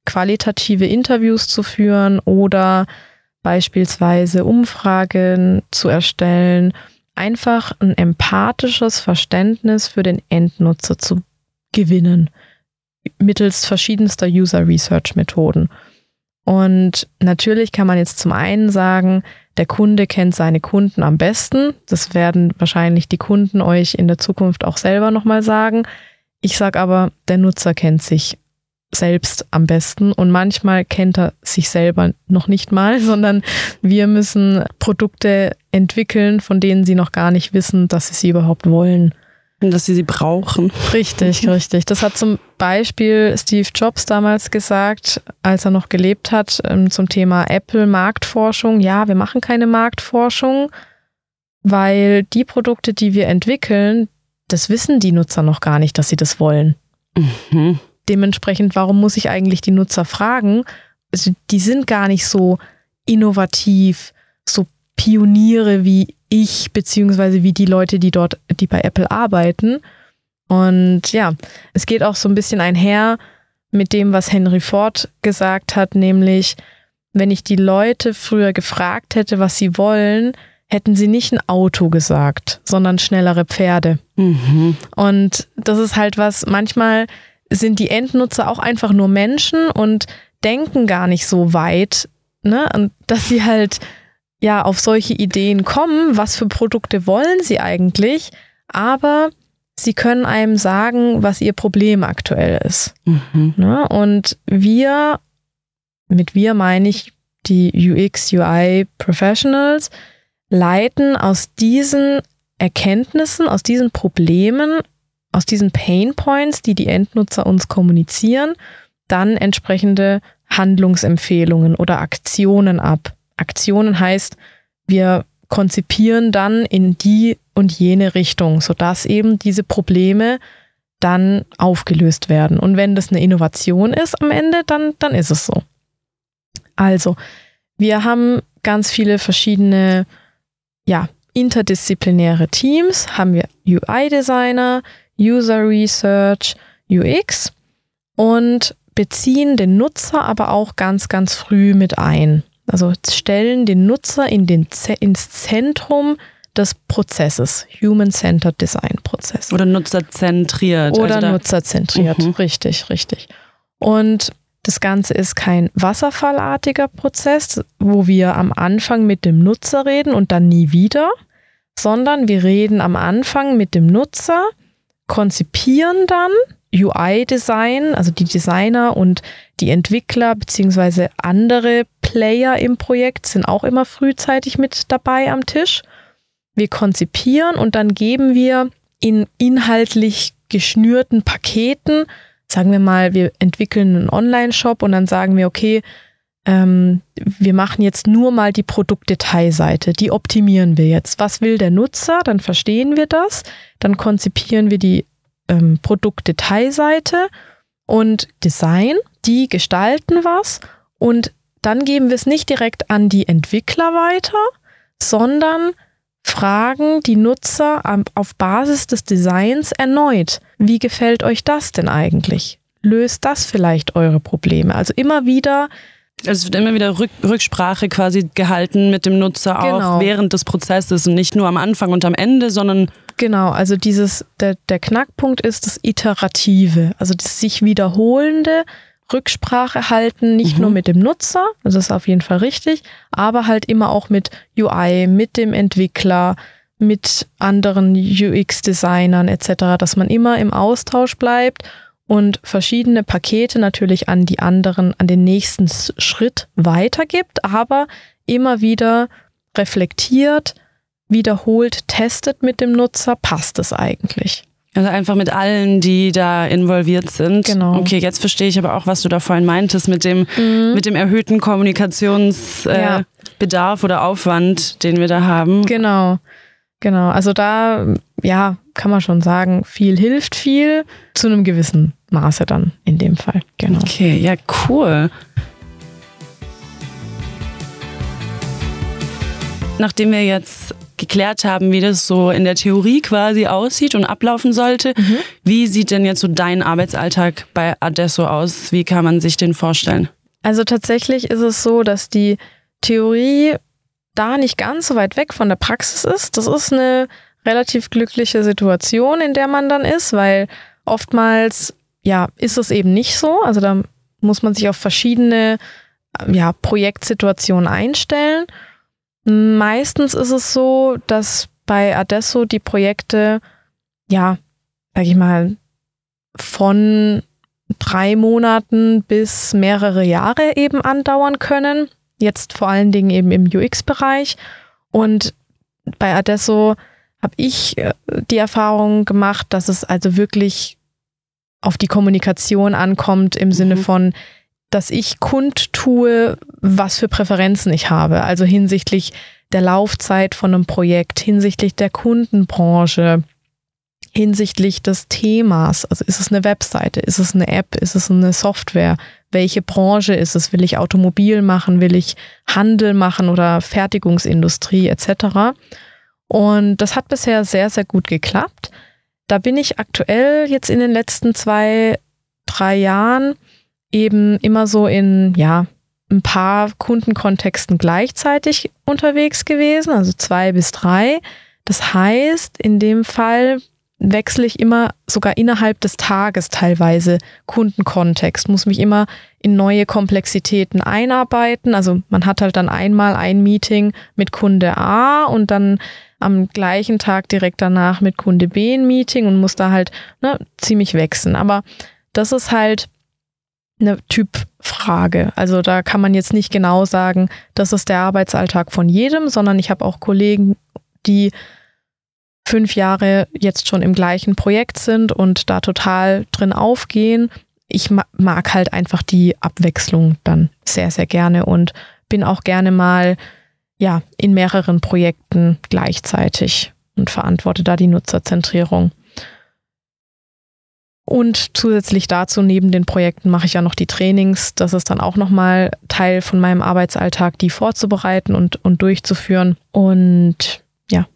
qualitative Interviews zu führen oder beispielsweise Umfragen zu erstellen, einfach ein empathisches Verständnis für den Endnutzer zu gewinnen, mittels verschiedenster User Research Methoden. Und natürlich kann man jetzt zum einen sagen, der Kunde kennt seine Kunden am besten. Das werden wahrscheinlich die Kunden euch in der Zukunft auch selber nochmal sagen. Ich sage aber, der Nutzer kennt sich selbst am besten und manchmal kennt er sich selber noch nicht mal, sondern wir müssen Produkte entwickeln, von denen sie noch gar nicht wissen, dass sie überhaupt wollen. Dass sie brauchen. Richtig, richtig. Das hat zum Beispiel Steve Jobs damals gesagt, als er noch gelebt hat, zum Thema Apple-Marktforschung. Ja, wir machen keine Marktforschung, weil die Produkte, die wir entwickeln, das wissen die Nutzer noch gar nicht, dass sie das wollen. Mhm. Dementsprechend, warum muss ich eigentlich die Nutzer fragen? Also die sind gar nicht so innovativ, so Pioniere wie ich, beziehungsweise wie die Leute, die bei Apple arbeiten. Und ja, es geht auch so ein bisschen einher mit dem, was Henry Ford gesagt hat, nämlich, wenn ich die Leute früher gefragt hätte, was sie wollen, hätten sie nicht ein Auto gesagt, sondern schnellere Pferde. Mhm. Und das ist halt was, manchmal sind die Endnutzer auch einfach nur Menschen und denken gar nicht so weit, und dass sie halt ja auf solche Ideen kommen, was für Produkte wollen sie eigentlich, aber sie können einem sagen, was ihr Problem aktuell ist. Mhm. Ne? Und wir, mit wir meine ich die UX, UI Professionals, leiten aus diesen Erkenntnissen, aus diesen Problemen, aus diesen Painpoints, die die Endnutzer uns kommunizieren, dann entsprechende Handlungsempfehlungen oder Aktionen ab. Aktionen heißt, wir konzipieren dann in die und jene Richtung, sodass eben diese Probleme dann aufgelöst werden. Und wenn das eine Innovation ist am Ende, dann ist es so. Also, wir haben ganz viele verschiedene, interdisziplinäre Teams, haben wir UI-Designer, User Research, UX und beziehen den Nutzer aber auch ganz, ganz früh mit ein. Also stellen den Nutzer ins Zentrum des Prozesses, Human-Centered Design Prozess. Oder nutzerzentriert. Richtig, richtig. Und das Ganze ist kein wasserfallartiger Prozess, wo wir am Anfang mit dem Nutzer reden und dann nie wieder, sondern wir reden am Anfang mit dem Nutzer, konzipieren dann UI-Design, also die Designer und die Entwickler bzw. andere Player im Projekt sind auch immer frühzeitig mit dabei am Tisch. Wir konzipieren und dann geben wir in inhaltlich geschnürten Paketen, sagen wir mal, wir entwickeln einen Online-Shop und dann sagen wir, okay, wir machen jetzt nur mal die Produktdetailseite, die optimieren wir jetzt. Was will der Nutzer? Dann verstehen wir das. Dann konzipieren wir die Produktdetailseite und Design. Die gestalten was und dann geben wir es nicht direkt an die Entwickler weiter, sondern fragen die Nutzer auf Basis des Designs erneut. Wie gefällt euch das denn eigentlich? Löst das vielleicht eure Probleme? Also immer wieder. Also es wird immer wieder Rücksprache quasi gehalten mit dem Nutzer, genau, auch während des Prozesses und nicht nur am Anfang und am Ende, sondern... Genau, also der Knackpunkt ist das Iterative, also das sich wiederholende, Rücksprache halten, nicht nur mit dem Nutzer, also das ist auf jeden Fall richtig, aber halt immer auch mit UI, mit dem Entwickler, mit anderen UX-Designern etc., dass man immer im Austausch bleibt und verschiedene Pakete natürlich an die anderen, an den nächsten Schritt weitergibt, aber immer wieder reflektiert, wiederholt, testet mit dem Nutzer, passt es eigentlich. Also einfach mit allen, die da involviert sind. Genau. Okay, jetzt verstehe ich aber auch, was du da vorhin meintest, mit dem erhöhten Kommunikationsbedarf oder Aufwand, den wir da haben. Genau, genau. Also da, kann man schon sagen, viel hilft viel, zu einem gewissen Maße dann in dem Fall. Genau. Okay, ja, cool. Nachdem wir jetzt geklärt haben, wie das so in der Theorie quasi aussieht und ablaufen sollte, wie sieht denn jetzt so dein Arbeitsalltag bei Adesso aus? Wie kann man sich den vorstellen? Also tatsächlich ist es so, dass die Theorie da nicht ganz so weit weg von der Praxis ist. Das ist eine relativ glückliche Situation, in der man dann ist, weil oftmals ja, ist es eben nicht so. Also da muss man sich auf verschiedene ja, Projektsituationen einstellen. Meistens ist es so, dass bei Adesso die Projekte, ja, sag ich mal, von 3 Monaten bis mehrere Jahre eben andauern können. Jetzt vor allen Dingen eben im UX-Bereich. Und bei Adesso habe ich die Erfahrung gemacht, dass es also wirklich auf die Kommunikation ankommt im Sinne von, dass ich kundtue, was für Präferenzen ich habe. Also hinsichtlich der Laufzeit von einem Projekt, hinsichtlich der Kundenbranche, hinsichtlich des Themas. Also ist es eine Webseite, ist es eine App, ist es eine Software? Welche Branche ist es? Will ich Automobil machen? Will ich Handel machen oder Fertigungsindustrie etc.? Und das hat bisher sehr, sehr gut geklappt. Da bin ich aktuell jetzt in den letzten 2-3 Jahren eben immer so in, ja, ein paar Kundenkontexten gleichzeitig unterwegs gewesen, also 2 bis 3. Das heißt, in dem Fall wechsle ich immer sogar innerhalb des Tages teilweise Kundenkontext, muss mich immer in neue Komplexitäten einarbeiten. Also man hat halt dann einmal ein Meeting mit Kunde A und dann am gleichen Tag direkt danach mit Kunde B ein Meeting und muss da halt ziemlich wechseln. Aber das ist halt eine Typfrage. Also da kann man jetzt nicht genau sagen, das ist der Arbeitsalltag von jedem, sondern ich habe auch Kollegen, die 5 Jahre jetzt schon im gleichen Projekt sind und da total drin aufgehen. Ich mag halt einfach die Abwechslung dann sehr, sehr gerne und bin auch gerne mal ja, in mehreren Projekten gleichzeitig und verantworte da die Nutzerzentrierung. Und zusätzlich dazu, neben den Projekten, mache ich ja noch die Trainings. Das ist dann auch nochmal Teil von meinem Arbeitsalltag, die vorzubereiten und durchzuführen. Und ja.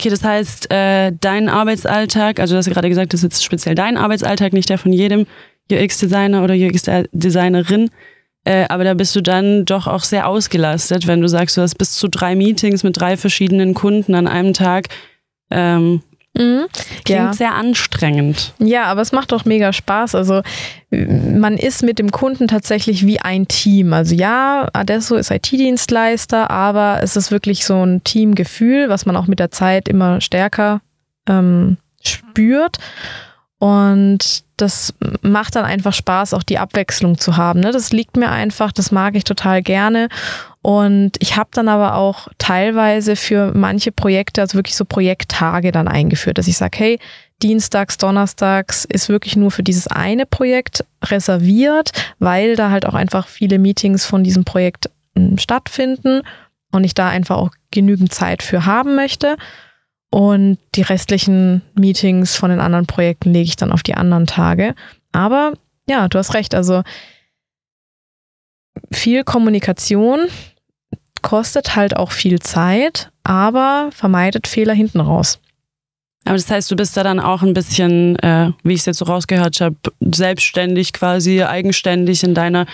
Okay, das heißt, dein Arbeitsalltag, also du hast ja gerade gesagt, das ist jetzt speziell dein Arbeitsalltag, nicht der von jedem UX-Designer oder UX-Designerin. Aber da bist du dann doch auch sehr ausgelastet, wenn du sagst, du hast bis zu 3 Meetings mit 3 verschiedenen Kunden an einem Tag. Klingt sehr anstrengend. Ja, aber es macht doch mega Spaß. Also man ist mit dem Kunden tatsächlich wie ein Team. Also ja, Adesso ist IT-Dienstleister, aber es ist wirklich so ein Teamgefühl, was man auch mit der Zeit immer stärker spürt. Und das macht dann einfach Spaß, auch die Abwechslung zu haben. Ne? Das liegt mir einfach, das mag ich total gerne. Und ich habe dann aber auch teilweise für manche Projekte, also wirklich so Projekttage dann eingeführt, dass ich sage, hey, dienstags, donnerstags ist wirklich nur für dieses eine Projekt reserviert, weil da halt auch einfach viele Meetings von diesem Projekt stattfinden und ich da einfach auch genügend Zeit für haben möchte. Und die restlichen Meetings von den anderen Projekten lege ich dann auf die anderen Tage. Aber ja, du hast recht, also viel Kommunikation kostet halt auch viel Zeit, aber vermeidet Fehler hinten raus. Aber das heißt, du bist da dann auch ein bisschen, wie ich es jetzt so rausgehört habe, selbstständig quasi, eigenständig in deiner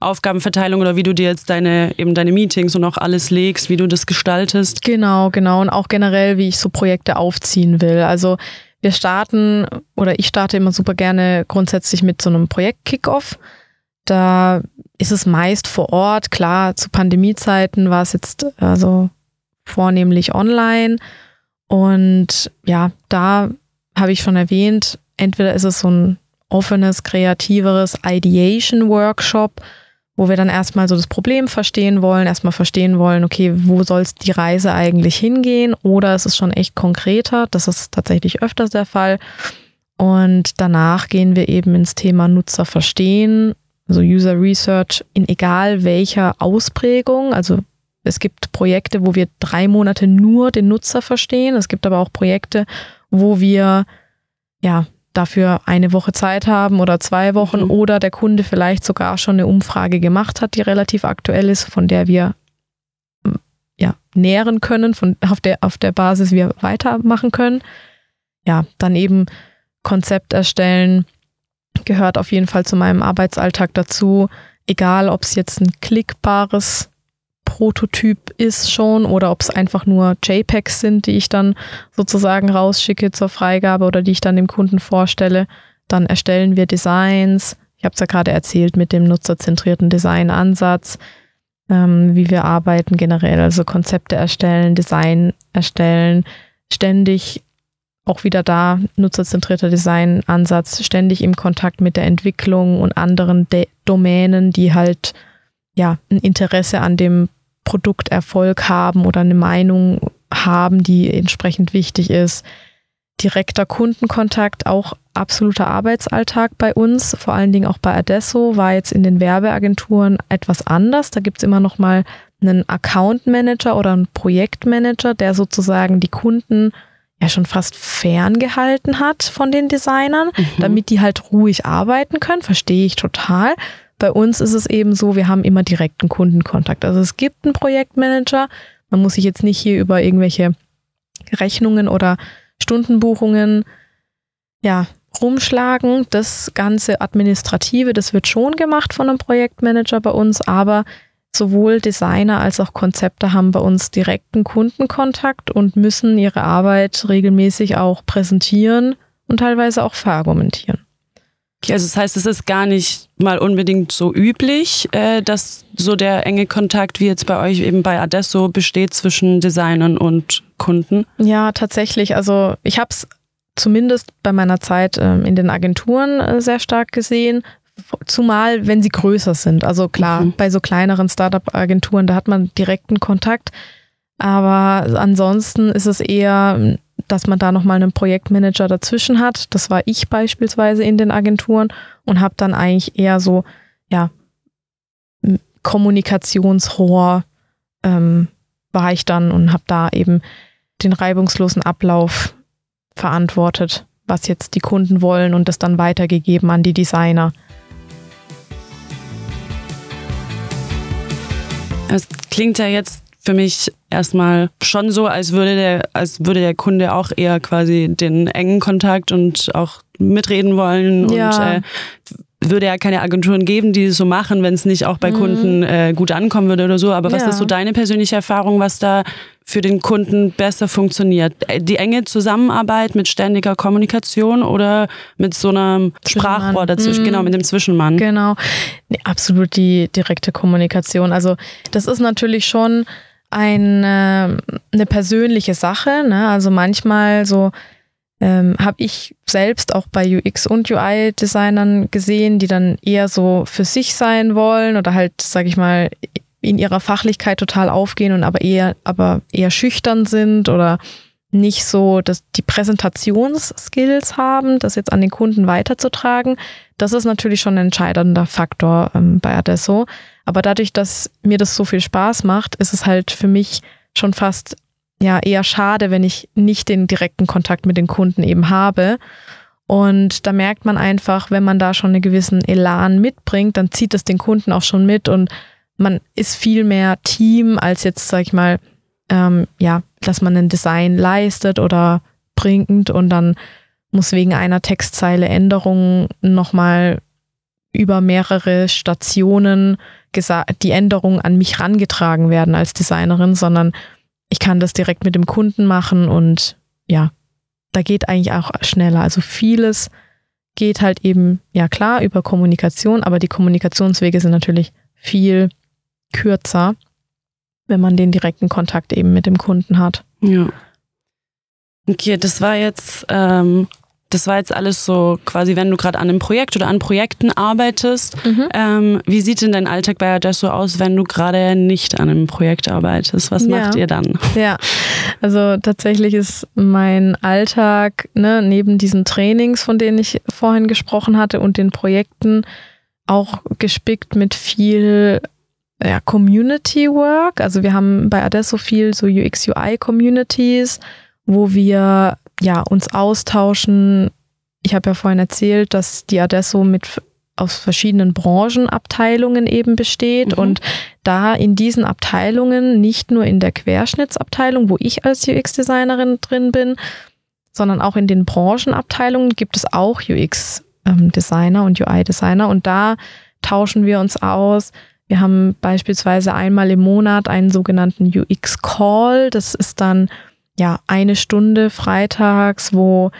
Aufgabenverteilung oder wie du dir jetzt deine Meetings und auch alles legst, wie du das gestaltest. Genau. Und auch generell, wie ich so Projekte aufziehen will. Also ich starte immer super gerne grundsätzlich mit so einem Projekt-Kickoff. Da ist es meist vor Ort. Klar, zu Pandemiezeiten war es jetzt also vornehmlich online. Und ja, da habe ich schon erwähnt, entweder ist es so ein offenes, kreativeres Ideation-Workshop, wo wir dann erstmal so das Problem verstehen wollen, okay, wo soll die Reise eigentlich hingehen? Oder es ist schon echt konkreter, das ist tatsächlich öfters der Fall. Und danach gehen wir eben ins Thema Nutzer verstehen, also User Research in egal welcher Ausprägung. Also es gibt Projekte, wo wir 3 Monate nur den Nutzer verstehen. Es gibt aber auch Projekte, wo wir ja dafür eine Woche Zeit haben oder 2 Wochen oder der Kunde vielleicht sogar schon eine Umfrage gemacht hat, die relativ aktuell ist, von der wir ja nähren können, auf der Basis wir weitermachen können. Ja, dann eben Konzept erstellen gehört auf jeden Fall zu meinem Arbeitsalltag dazu, egal ob es jetzt ein klickbares Prototyp ist schon oder ob es einfach nur JPEGs sind, die ich dann sozusagen rausschicke zur Freigabe oder die ich dann dem Kunden vorstelle. Dann erstellen wir Designs. Ich habe es ja gerade erzählt mit dem nutzerzentrierten Designansatz, wie wir arbeiten generell, also Konzepte erstellen, Design erstellen, ständig auch wieder da, nutzerzentrierter Designansatz, ständig im Kontakt mit der Entwicklung und anderen Domänen, die halt ja ein Interesse an dem Produkterfolg haben oder eine Meinung haben, die entsprechend wichtig ist. Direkter Kundenkontakt, auch absoluter Arbeitsalltag bei uns, vor allen Dingen auch bei Adesso, war jetzt in den Werbeagenturen etwas anders. Da gibt es immer noch mal einen Account Manager oder einen Projektmanager, der sozusagen die Kunden ja schon fast ferngehalten hat von den Designern, damit die halt ruhig arbeiten können, verstehe ich total. Bei uns ist es eben so, wir haben immer direkten Kundenkontakt. Also es gibt einen Projektmanager, man muss sich jetzt nicht hier über irgendwelche Rechnungen oder Stundenbuchungen ja rumschlagen. Das ganze Administrative, das wird schon gemacht von einem Projektmanager bei uns, aber sowohl Designer als auch Konzepte haben bei uns direkten Kundenkontakt und müssen ihre Arbeit regelmäßig auch präsentieren und teilweise auch verargumentieren. Okay, also das heißt, es ist gar nicht mal unbedingt so üblich, dass so der enge Kontakt wie jetzt bei euch eben bei Adesso besteht zwischen Designern und Kunden? Ja, tatsächlich. Also ich habe es zumindest bei meiner Zeit in den Agenturen sehr stark gesehen. Zumal, wenn sie größer sind. Also klar, bei so kleineren Startup-Agenturen, da hat man direkten Kontakt. Aber ansonsten ist es eher, dass man da nochmal einen Projektmanager dazwischen hat. Das war ich beispielsweise in den Agenturen und habe dann eigentlich eher so, ja, Kommunikationsrohr war ich dann und habe da eben den reibungslosen Ablauf verantwortet, was jetzt die Kunden wollen und das dann weitergegeben an die Designer. Es klingt ja jetzt für mich erstmal schon so, als würde der Kunde auch eher quasi den engen Kontakt und auch mitreden wollen. Ja. Und würde ja keine Agenturen geben, die das so machen, wenn es nicht auch bei Kunden gut ankommen würde oder so. Aber was ist so deine persönliche Erfahrung, was da für den Kunden besser funktioniert? Die enge Zusammenarbeit mit ständiger Kommunikation oder mit so einem Sprachrohr dazwischen, genau, mit dem Zwischenmann? Genau, nee, absolut die direkte Kommunikation. Also das ist natürlich schon eine persönliche Sache, ne? Also manchmal so habe ich selbst auch bei UX- und UI-Designern gesehen, die dann eher so für sich sein wollen oder halt, sag ich mal, in ihrer Fachlichkeit total aufgehen und aber eher schüchtern sind oder nicht so, dass die Präsentationsskills haben, das jetzt an den Kunden weiterzutragen. Das ist natürlich schon ein entscheidender Faktor bei Adesso. Aber dadurch, dass mir das so viel Spaß macht, ist es halt für mich schon fast ja eher schade, wenn ich nicht den direkten Kontakt mit den Kunden eben habe. Und da merkt man einfach, wenn man da schon einen gewissen Elan mitbringt, dann zieht es den Kunden auch schon mit und man ist viel mehr Team als jetzt, sag ich mal, ja, dass man ein Design leistet oder bringt und dann muss wegen einer Textzeile Änderungen nochmal über mehrere Stationen die Änderungen an mich herangetragen werden als Designerin, sondern ich kann das direkt mit dem Kunden machen und ja, da geht eigentlich auch schneller. Also vieles geht halt eben, ja klar, über Kommunikation, aber die Kommunikationswege sind natürlich viel kürzer, wenn man den direkten Kontakt eben mit dem Kunden hat. Ja. Okay, das war jetzt alles so quasi, wenn du gerade an einem Projekt oder an Projekten arbeitest. Wie sieht denn dein Alltag bei Adesso aus, wenn du gerade nicht an einem Projekt arbeitest? Was macht ihr dann? Ja, also tatsächlich ist mein Alltag, ne, neben diesen Trainings, von denen ich vorhin gesprochen hatte und den Projekten, auch gespickt mit viel Community Work. Also wir haben bei Adesso viel so UX-UI-Communities, wo wir ja, uns austauschen. Ich habe ja vorhin erzählt, dass die Adesso aus verschiedenen Branchenabteilungen eben besteht, und da in diesen Abteilungen, nicht nur in der Querschnittsabteilung, wo ich als UX-Designerin drin bin, sondern auch in den Branchenabteilungen gibt es auch UX-Designer und UI-Designer, und da tauschen wir uns aus. Wir haben beispielsweise einmal im Monat einen sogenannten UX-Call. Das ist dann ja eine Stunde freitags, wo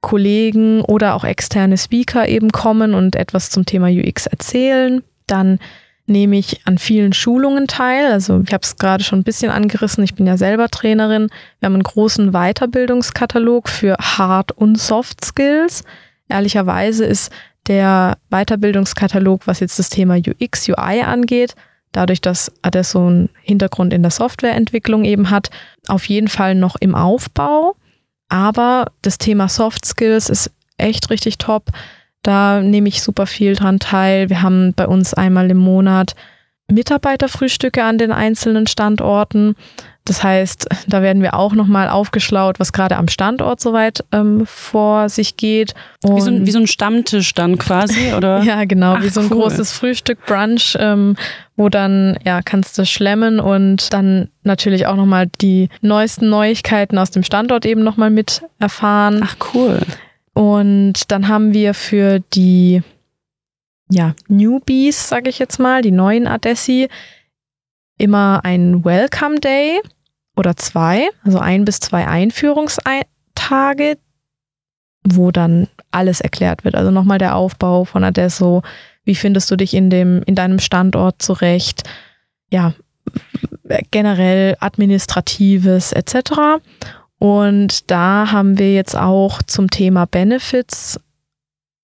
Kollegen oder auch externe Speaker eben kommen und etwas zum Thema UX erzählen. Dann nehme ich an vielen Schulungen teil. Also ich habe es gerade schon ein bisschen angerissen. Ich bin ja selber Trainerin. Wir haben einen großen Weiterbildungskatalog für Hard- und Soft-Skills. Ehrlicherweise ist der Weiterbildungskatalog, was jetzt das Thema UX, UI angeht, dadurch, dass Adesso einen Hintergrund in der Softwareentwicklung eben hat, auf jeden Fall noch im Aufbau. Aber das Thema Soft Skills ist echt richtig top. Da nehme ich super viel dran teil. Wir haben bei uns einmal im Monat Mitarbeiterfrühstücke an den einzelnen Standorten. Das heißt, da werden wir auch nochmal aufgeschlaut, was gerade am Standort soweit vor sich geht. Und wie so ein Stammtisch dann quasi, oder? Ja, genau. Ach, wie so ein großes Frühstück, Brunch, wo dann, ja, kannst du schlemmen und dann natürlich auch nochmal die neuesten Neuigkeiten aus dem Standort eben nochmal mit erfahren. Ach, cool. Und dann haben wir für die, ja, Newbies, sage ich jetzt mal, die neuen Adessi, immer einen Welcome Day oder zwei, also 1 bis 2 Einführungstage, wo dann alles erklärt wird. Also nochmal der Aufbau von Adesso. Wie findest du dich in deinem Standort zurecht? Ja, generell Administratives etc. Und da haben wir jetzt auch zum Thema Benefits,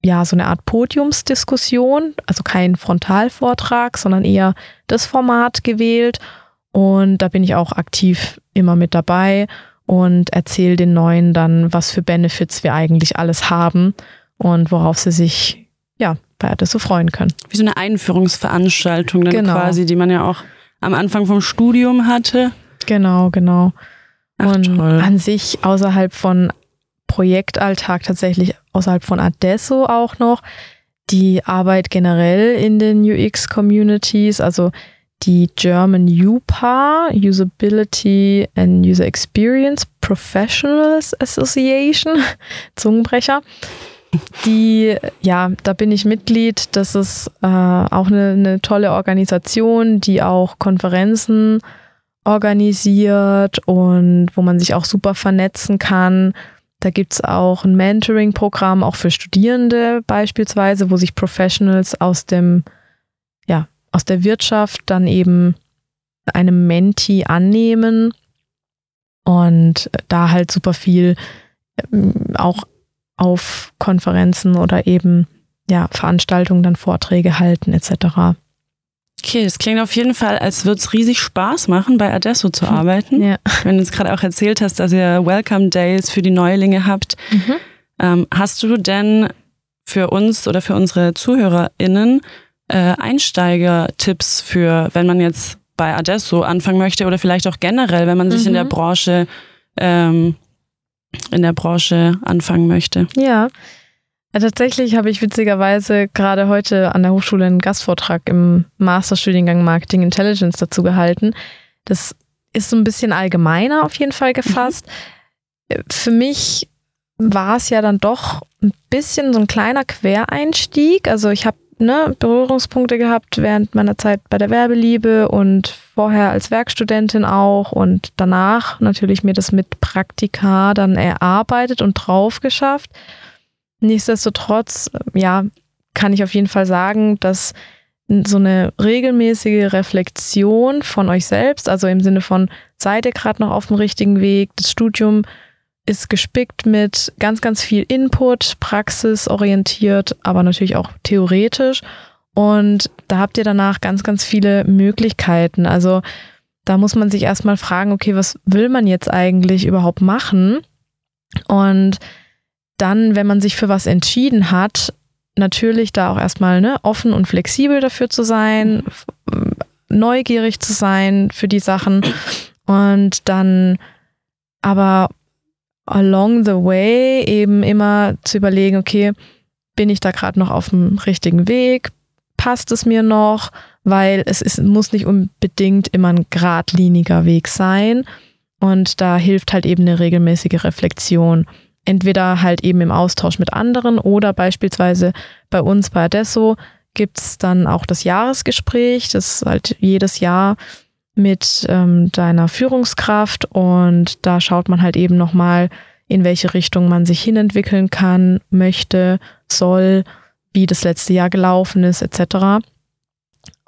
ja, so eine Art Podiumsdiskussion, also kein Frontalvortrag, sondern eher das Format gewählt. Und da bin ich auch aktiv immer mit dabei und erzähle den Neuen dann, was für Benefits wir eigentlich alles haben und worauf sie sich, ja, bei Adesso freuen können. Wie so eine Einführungsveranstaltung dann, genau, quasi, die man ja auch am Anfang vom Studium hatte. Genau, genau. Ach, und toll. An sich außerhalb von Projektalltag, tatsächlich außerhalb von Adesso auch noch die Arbeit generell in den UX-Communities, also die German UPA, Usability and User Experience Professionals Association, Zungenbrecher. Die, ja, da bin ich Mitglied. Das ist auch eine tolle Organisation, die auch Konferenzen organisiert und wo man sich auch super vernetzen kann. Da gibt es auch ein Mentoring-Programm, auch für Studierende beispielsweise, wo sich Professionals aus der Wirtschaft dann eben einem Mentee annehmen und da halt super viel auch auf Konferenzen oder eben, ja, Veranstaltungen dann Vorträge halten etc. Okay, das klingt auf jeden Fall, als würde es riesig Spaß machen, bei Adesso zu arbeiten. Ja. Wenn du jetzt gerade auch erzählt hast, dass ihr Welcome Days für die Neulinge habt. Hast du denn für uns oder für unsere ZuhörerInnen Einsteiger-Tipps für, wenn man jetzt bei Adesso anfangen möchte oder vielleicht auch generell, wenn man sich in der Branche anfangen möchte? Ja, tatsächlich habe ich witzigerweise gerade heute an der Hochschule einen Gastvortrag im Masterstudiengang Marketing Intelligence dazu gehalten. Das ist so ein bisschen allgemeiner auf jeden Fall gefasst. Für mich war es ja dann doch ein bisschen so ein kleiner Quereinstieg. Also ich habe Berührungspunkte gehabt während meiner Zeit bei der Werbeliebe und vorher als Werkstudentin auch und danach natürlich mir das mit Praktika dann erarbeitet und drauf geschafft. Nichtsdestotrotz, ja, kann ich auf jeden Fall sagen, dass so eine regelmäßige Reflexion von euch selbst, also im Sinne von, seid ihr gerade noch auf dem richtigen Weg? Das Studium ist gespickt mit ganz, ganz viel Input, praxisorientiert, aber natürlich auch theoretisch. Und da habt ihr danach ganz, ganz viele Möglichkeiten. Also da muss man sich erstmal fragen, okay, was will man jetzt eigentlich überhaupt machen? Und dann, wenn man sich für was entschieden hat, natürlich da auch erstmal offen und flexibel dafür zu sein, neugierig zu sein für die Sachen und dann aber along the way eben immer zu überlegen, okay, bin ich da gerade noch auf dem richtigen Weg? Passt es mir noch? Weil es ist, muss nicht unbedingt immer ein geradliniger Weg sein. Und da hilft halt eben eine regelmäßige Reflexion. Entweder halt eben im Austausch mit anderen oder beispielsweise bei uns bei Adesso gibt es dann auch das Jahresgespräch, das ist halt jedes Jahr mit deiner Führungskraft, und da schaut man halt eben nochmal, in welche Richtung man sich hinentwickeln kann, möchte, soll, wie das letzte Jahr gelaufen ist, etc.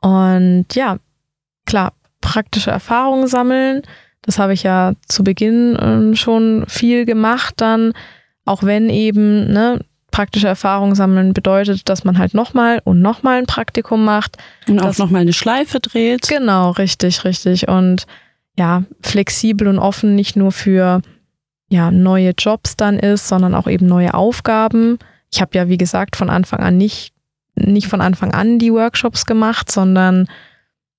Und ja, klar, praktische Erfahrungen sammeln, das habe ich ja zu Beginn schon viel gemacht dann, auch wenn eben, ne, praktische Erfahrung sammeln bedeutet, dass man halt nochmal und nochmal ein Praktikum macht. Und auch nochmal eine Schleife dreht. Genau, richtig, richtig. Und ja, flexibel und offen nicht nur für ja, neue Jobs dann ist, sondern auch eben neue Aufgaben. Ich habe ja, wie gesagt, von Anfang an nicht von Anfang an die Workshops gemacht, sondern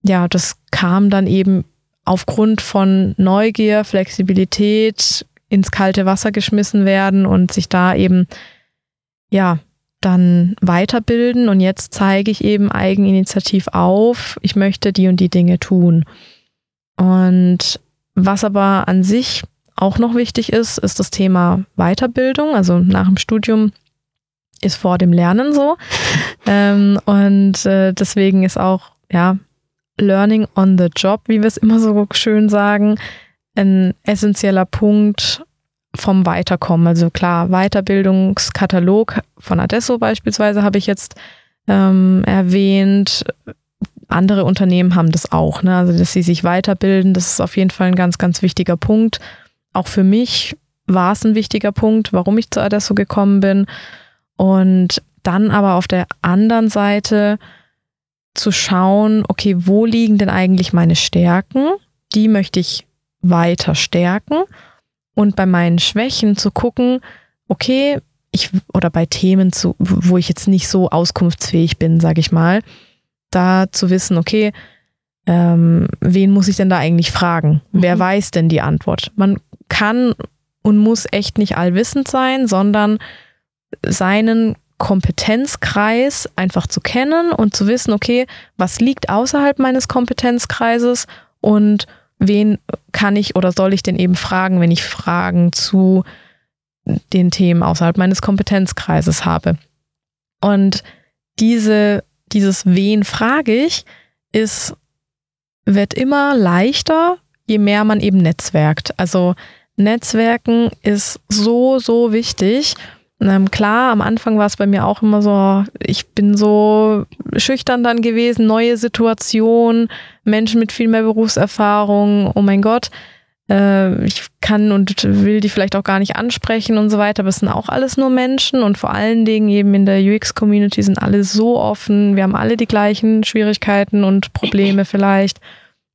ja, das kam dann eben aufgrund von Neugier, Flexibilität, ins kalte Wasser geschmissen werden und sich da eben ja, dann weiterbilden, und jetzt zeige ich eben eigeninitiativ auf, ich möchte die und die Dinge tun. Und was aber an sich auch noch wichtig ist, ist das Thema Weiterbildung, also nach dem Studium ist vor dem Lernen so. Und deswegen ist auch, ja, Learning on the Job, wie wir es immer so schön sagen, ein essentieller Punkt vom Weiterkommen. Also klar, Weiterbildungskatalog von Adesso beispielsweise habe ich jetzt erwähnt. Andere Unternehmen haben das auch, ne? Also dass sie sich weiterbilden, das ist auf jeden Fall ein ganz, ganz wichtiger Punkt. Auch für mich war es ein wichtiger Punkt, warum ich zu Adesso gekommen bin. Und dann aber auf der anderen Seite zu schauen, okay, wo liegen denn eigentlich meine Stärken? Die möchte ich weiter stärken. Und bei meinen Schwächen zu gucken, okay, oder bei Themen, wo ich jetzt nicht so auskunftsfähig bin, sage ich mal, da zu wissen, okay, wen muss ich denn da eigentlich fragen? Mhm. Wer weiß denn die Antwort? Man kann und muss echt nicht allwissend sein, sondern seinen Kompetenzkreis einfach zu kennen und zu wissen, okay, was liegt außerhalb meines Kompetenzkreises und wen kann ich oder soll ich denn eben fragen, wenn ich Fragen zu den Themen außerhalb meines Kompetenzkreises habe? Und dieses wen frage ich, wird immer leichter, je mehr man eben netzwerkt. Also Netzwerken ist so, so wichtig. Klar, am Anfang war es bei mir auch immer so, ich bin so schüchtern dann gewesen, neue Situationen, Menschen mit viel mehr Berufserfahrung, oh mein Gott, ich kann und will die vielleicht auch gar nicht ansprechen und so weiter, aber es sind auch alles nur Menschen, und vor allen Dingen eben in der UX-Community sind alle so offen, wir haben alle die gleichen Schwierigkeiten und Probleme vielleicht,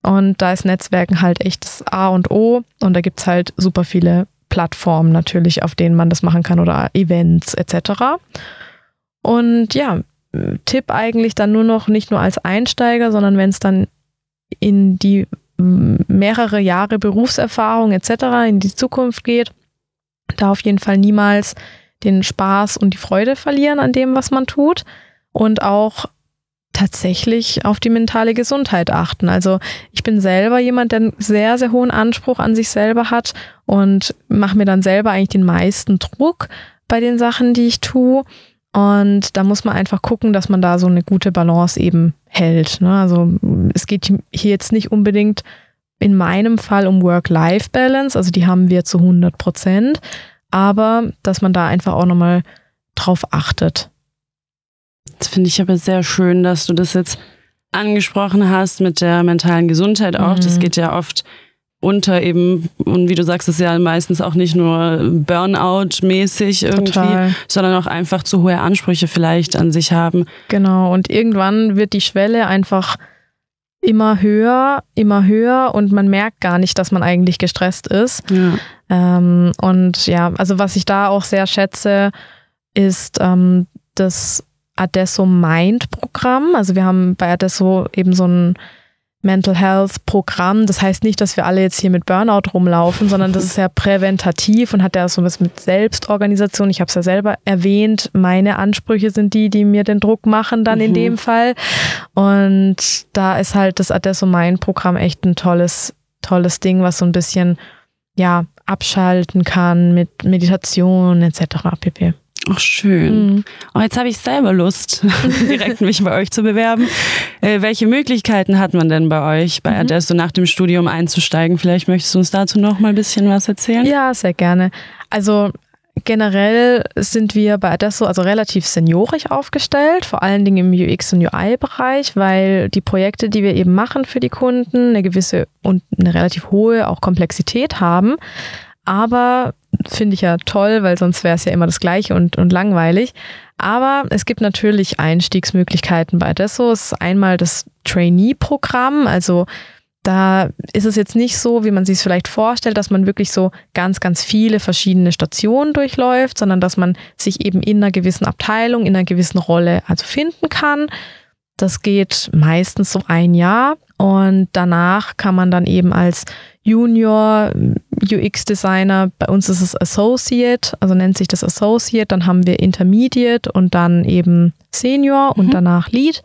und da ist Netzwerken halt echt das A und O, und da gibt's halt super viele Plattformen natürlich, auf denen man das machen kann, oder Events etc. Und ja, Tipp eigentlich dann nur noch, nicht nur als Einsteiger, sondern wenn es dann in die mehrere Jahre Berufserfahrung etc. in die Zukunft geht, da auf jeden Fall niemals den Spaß und die Freude verlieren an dem, was man tut, und auch tatsächlich auf die mentale Gesundheit achten. Also ich bin selber jemand, der einen sehr, sehr hohen Anspruch an sich selber hat und mache mir dann selber eigentlich den meisten Druck bei den Sachen, die ich tue. Und da muss man einfach gucken, dass man da so eine gute Balance eben hält. Also es geht hier jetzt nicht unbedingt in meinem Fall um Work-Life-Balance, also die haben wir zu 100%, aber dass man da einfach auch nochmal drauf achtet. Das finde ich aber sehr schön, dass du das jetzt angesprochen hast mit der mentalen Gesundheit auch. Mhm. Das geht ja oft unter eben, und wie du sagst, ist ja meistens auch nicht nur Burnout-mäßig irgendwie, total, sondern auch einfach zu hohe Ansprüche vielleicht an sich haben. Genau, und irgendwann wird die Schwelle einfach immer höher, und man merkt gar nicht, dass man eigentlich gestresst ist. Ja. Und ja, also was ich da auch sehr schätze, ist das Adesso Mind Programm. Also wir haben bei Adesso eben so ein Mental Health Programm. Das heißt nicht, dass wir alle jetzt hier mit Burnout rumlaufen, sondern das ist ja präventativ und hat ja so was mit Selbstorganisation. Ich habe es ja selber erwähnt. Meine Ansprüche sind die, die mir den Druck machen dann in dem Fall. Und da ist halt das Adesso Mind Programm echt ein tolles Ding, was so ein bisschen ja abschalten kann mit Meditation etc. pp. Ach, schön. Oh, jetzt habe ich selber Lust, direkt mich bei euch zu bewerben. Welche Möglichkeiten hat man denn bei euch, bei Adesso nach dem Studium einzusteigen? Vielleicht möchtest du uns dazu noch mal ein bisschen was erzählen? Ja, sehr gerne. Also generell sind wir bei Adesso also relativ seniorisch aufgestellt, vor allen Dingen im UX- und UI-Bereich, weil die Projekte, die wir eben machen für die Kunden, eine gewisse und eine relativ hohe auch Komplexität haben. Aber finde ich ja toll, weil sonst wäre es ja immer das Gleiche und langweilig. Aber es gibt natürlich Einstiegsmöglichkeiten bei Adesso. Es ist einmal das Trainee-Programm. Also da ist es jetzt nicht so, wie man sich es vielleicht vorstellt, dass man wirklich so ganz viele verschiedene Stationen durchläuft, sondern dass man sich eben in einer gewissen Abteilung, in einer gewissen Rolle also finden kann. Das geht meistens so ein Jahr und danach kann man dann eben als Junior UX-Designer, bei uns ist es Associate, also nennt sich das Associate, dann haben wir Intermediate und dann eben Senior und danach Lead.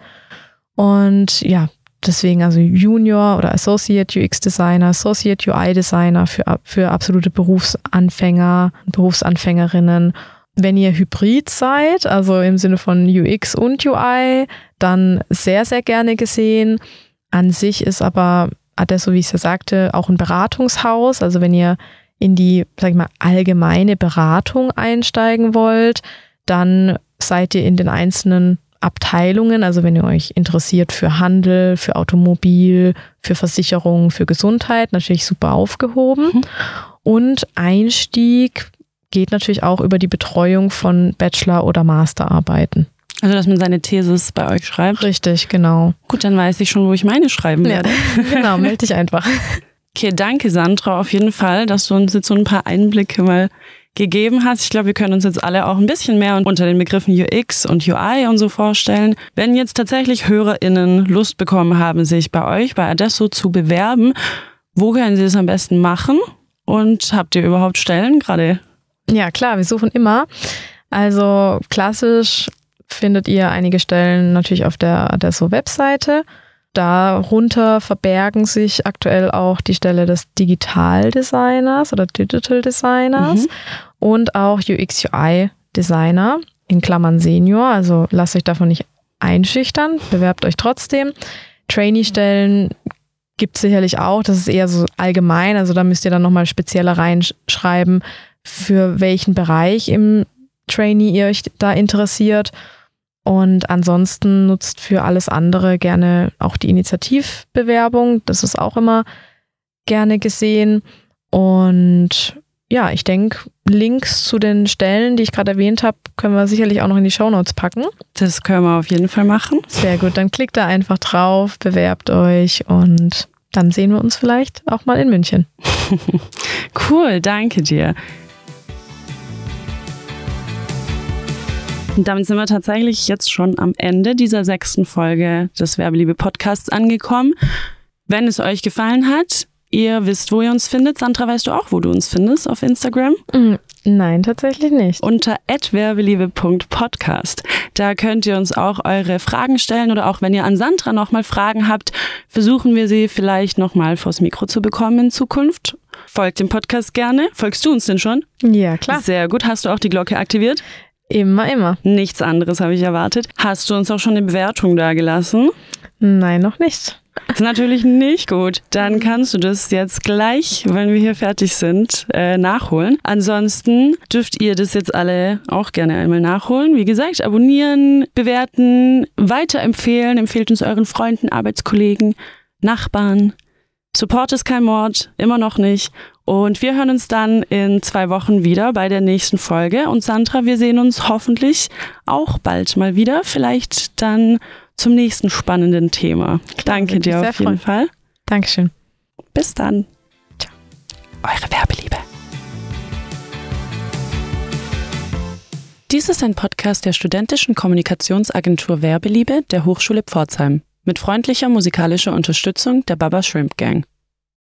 Und ja, deswegen also Junior oder Associate UX-Designer, Associate UI-Designer für absolute Berufsanfänger, Berufsanfängerinnen. Wenn ihr Hybrid seid, also im Sinne von UX und UI, dann sehr, sehr gerne gesehen. An sich ist aber Adesso, wie ich es ja sagte, auch ein Beratungshaus. Also wenn ihr in die, sag ich mal, allgemeine Beratung einsteigen wollt, dann seid ihr in den einzelnen Abteilungen. Also wenn ihr euch interessiert für Handel, für Automobil, für Versicherung, für Gesundheit, natürlich super aufgehoben. Und Einstieg geht natürlich auch über die Betreuung von Bachelor- oder Masterarbeiten. Also, dass man seine Thesis bei euch schreibt? Richtig, genau. Gut, dann weiß ich schon, wo ich meine schreiben werde. Ja, genau, melde dich einfach. Okay, danke Sandra auf jeden Fall, dass du uns jetzt so ein paar Einblicke mal gegeben hast. Ich glaube, wir können uns jetzt alle auch ein bisschen mehr unter den Begriffen UX und UI und so vorstellen. Wenn jetzt tatsächlich HörerInnen Lust bekommen haben, sich bei euch, bei Adesso zu bewerben, wo können sie das am besten machen? Und habt ihr überhaupt Stellen gerade? Ja, klar, wir suchen immer. Also klassisch findet ihr einige Stellen natürlich auf der Adesso-Webseite. Darunter verbergen sich aktuell auch die Stelle des Digitaldesigners oder Digital Designers und auch UX-UI-Designer in Klammern Senior. Also lasst euch davon nicht einschüchtern, bewerbt euch trotzdem. Trainee-Stellen gibt es sicherlich auch, das ist eher so allgemein. Also da müsst ihr dann nochmal spezieller reinschreiben, für welchen Bereich im Trainee ihr euch da interessiert. Und ansonsten nutzt für alles andere gerne auch die Initiativbewerbung. Das ist auch immer gerne gesehen. Und ja, ich denke, Links zu den Stellen, die ich gerade erwähnt habe, können wir sicherlich auch noch in die Shownotes packen. Das können wir auf jeden Fall machen. Sehr gut, dann klickt da einfach drauf, bewerbt euch und dann sehen wir uns vielleicht auch mal in München. Cool, danke dir. Und damit sind wir tatsächlich jetzt schon am Ende dieser 6. Folge des Werbeliebe-Podcasts angekommen. Wenn es euch gefallen hat, ihr wisst, wo ihr uns findet. Sandra, weißt du auch, wo du uns findest auf Instagram? Nein, tatsächlich nicht. Unter @werbeliebe.podcast. Da könnt ihr uns auch eure Fragen stellen oder auch wenn ihr an Sandra nochmal Fragen habt, versuchen wir sie vielleicht nochmal vors Mikro zu bekommen in Zukunft. Folgt dem Podcast gerne. Folgst du uns denn schon? Ja, klar. Sehr gut. Hast du auch die Glocke aktiviert? Immer, immer. Nichts anderes habe ich erwartet. Hast du uns auch schon eine Bewertung dagelassen? Nein, noch nicht. Das ist natürlich nicht gut. Dann kannst du das jetzt gleich, wenn wir hier fertig sind, nachholen. Ansonsten dürft ihr das jetzt alle auch gerne einmal nachholen. Wie gesagt, abonnieren, bewerten, weiterempfehlen. Empfehlt uns euren Freunden, Arbeitskollegen, Nachbarn. Support ist kein Mord, immer noch nicht. Und wir hören uns dann in 2 Wochen wieder bei der nächsten Folge. Und Sandra, wir sehen uns hoffentlich auch bald mal wieder. Vielleicht dann zum nächsten spannenden Thema. Klar, danke dir auf jeden Fall. Dankeschön. Bis dann. Ciao. Eure Werbeliebe. Dies ist ein Podcast der studentischen Kommunikationsagentur Werbeliebe der Hochschule Pforzheim. Mit freundlicher musikalischer Unterstützung der Baba Shrimp Gang.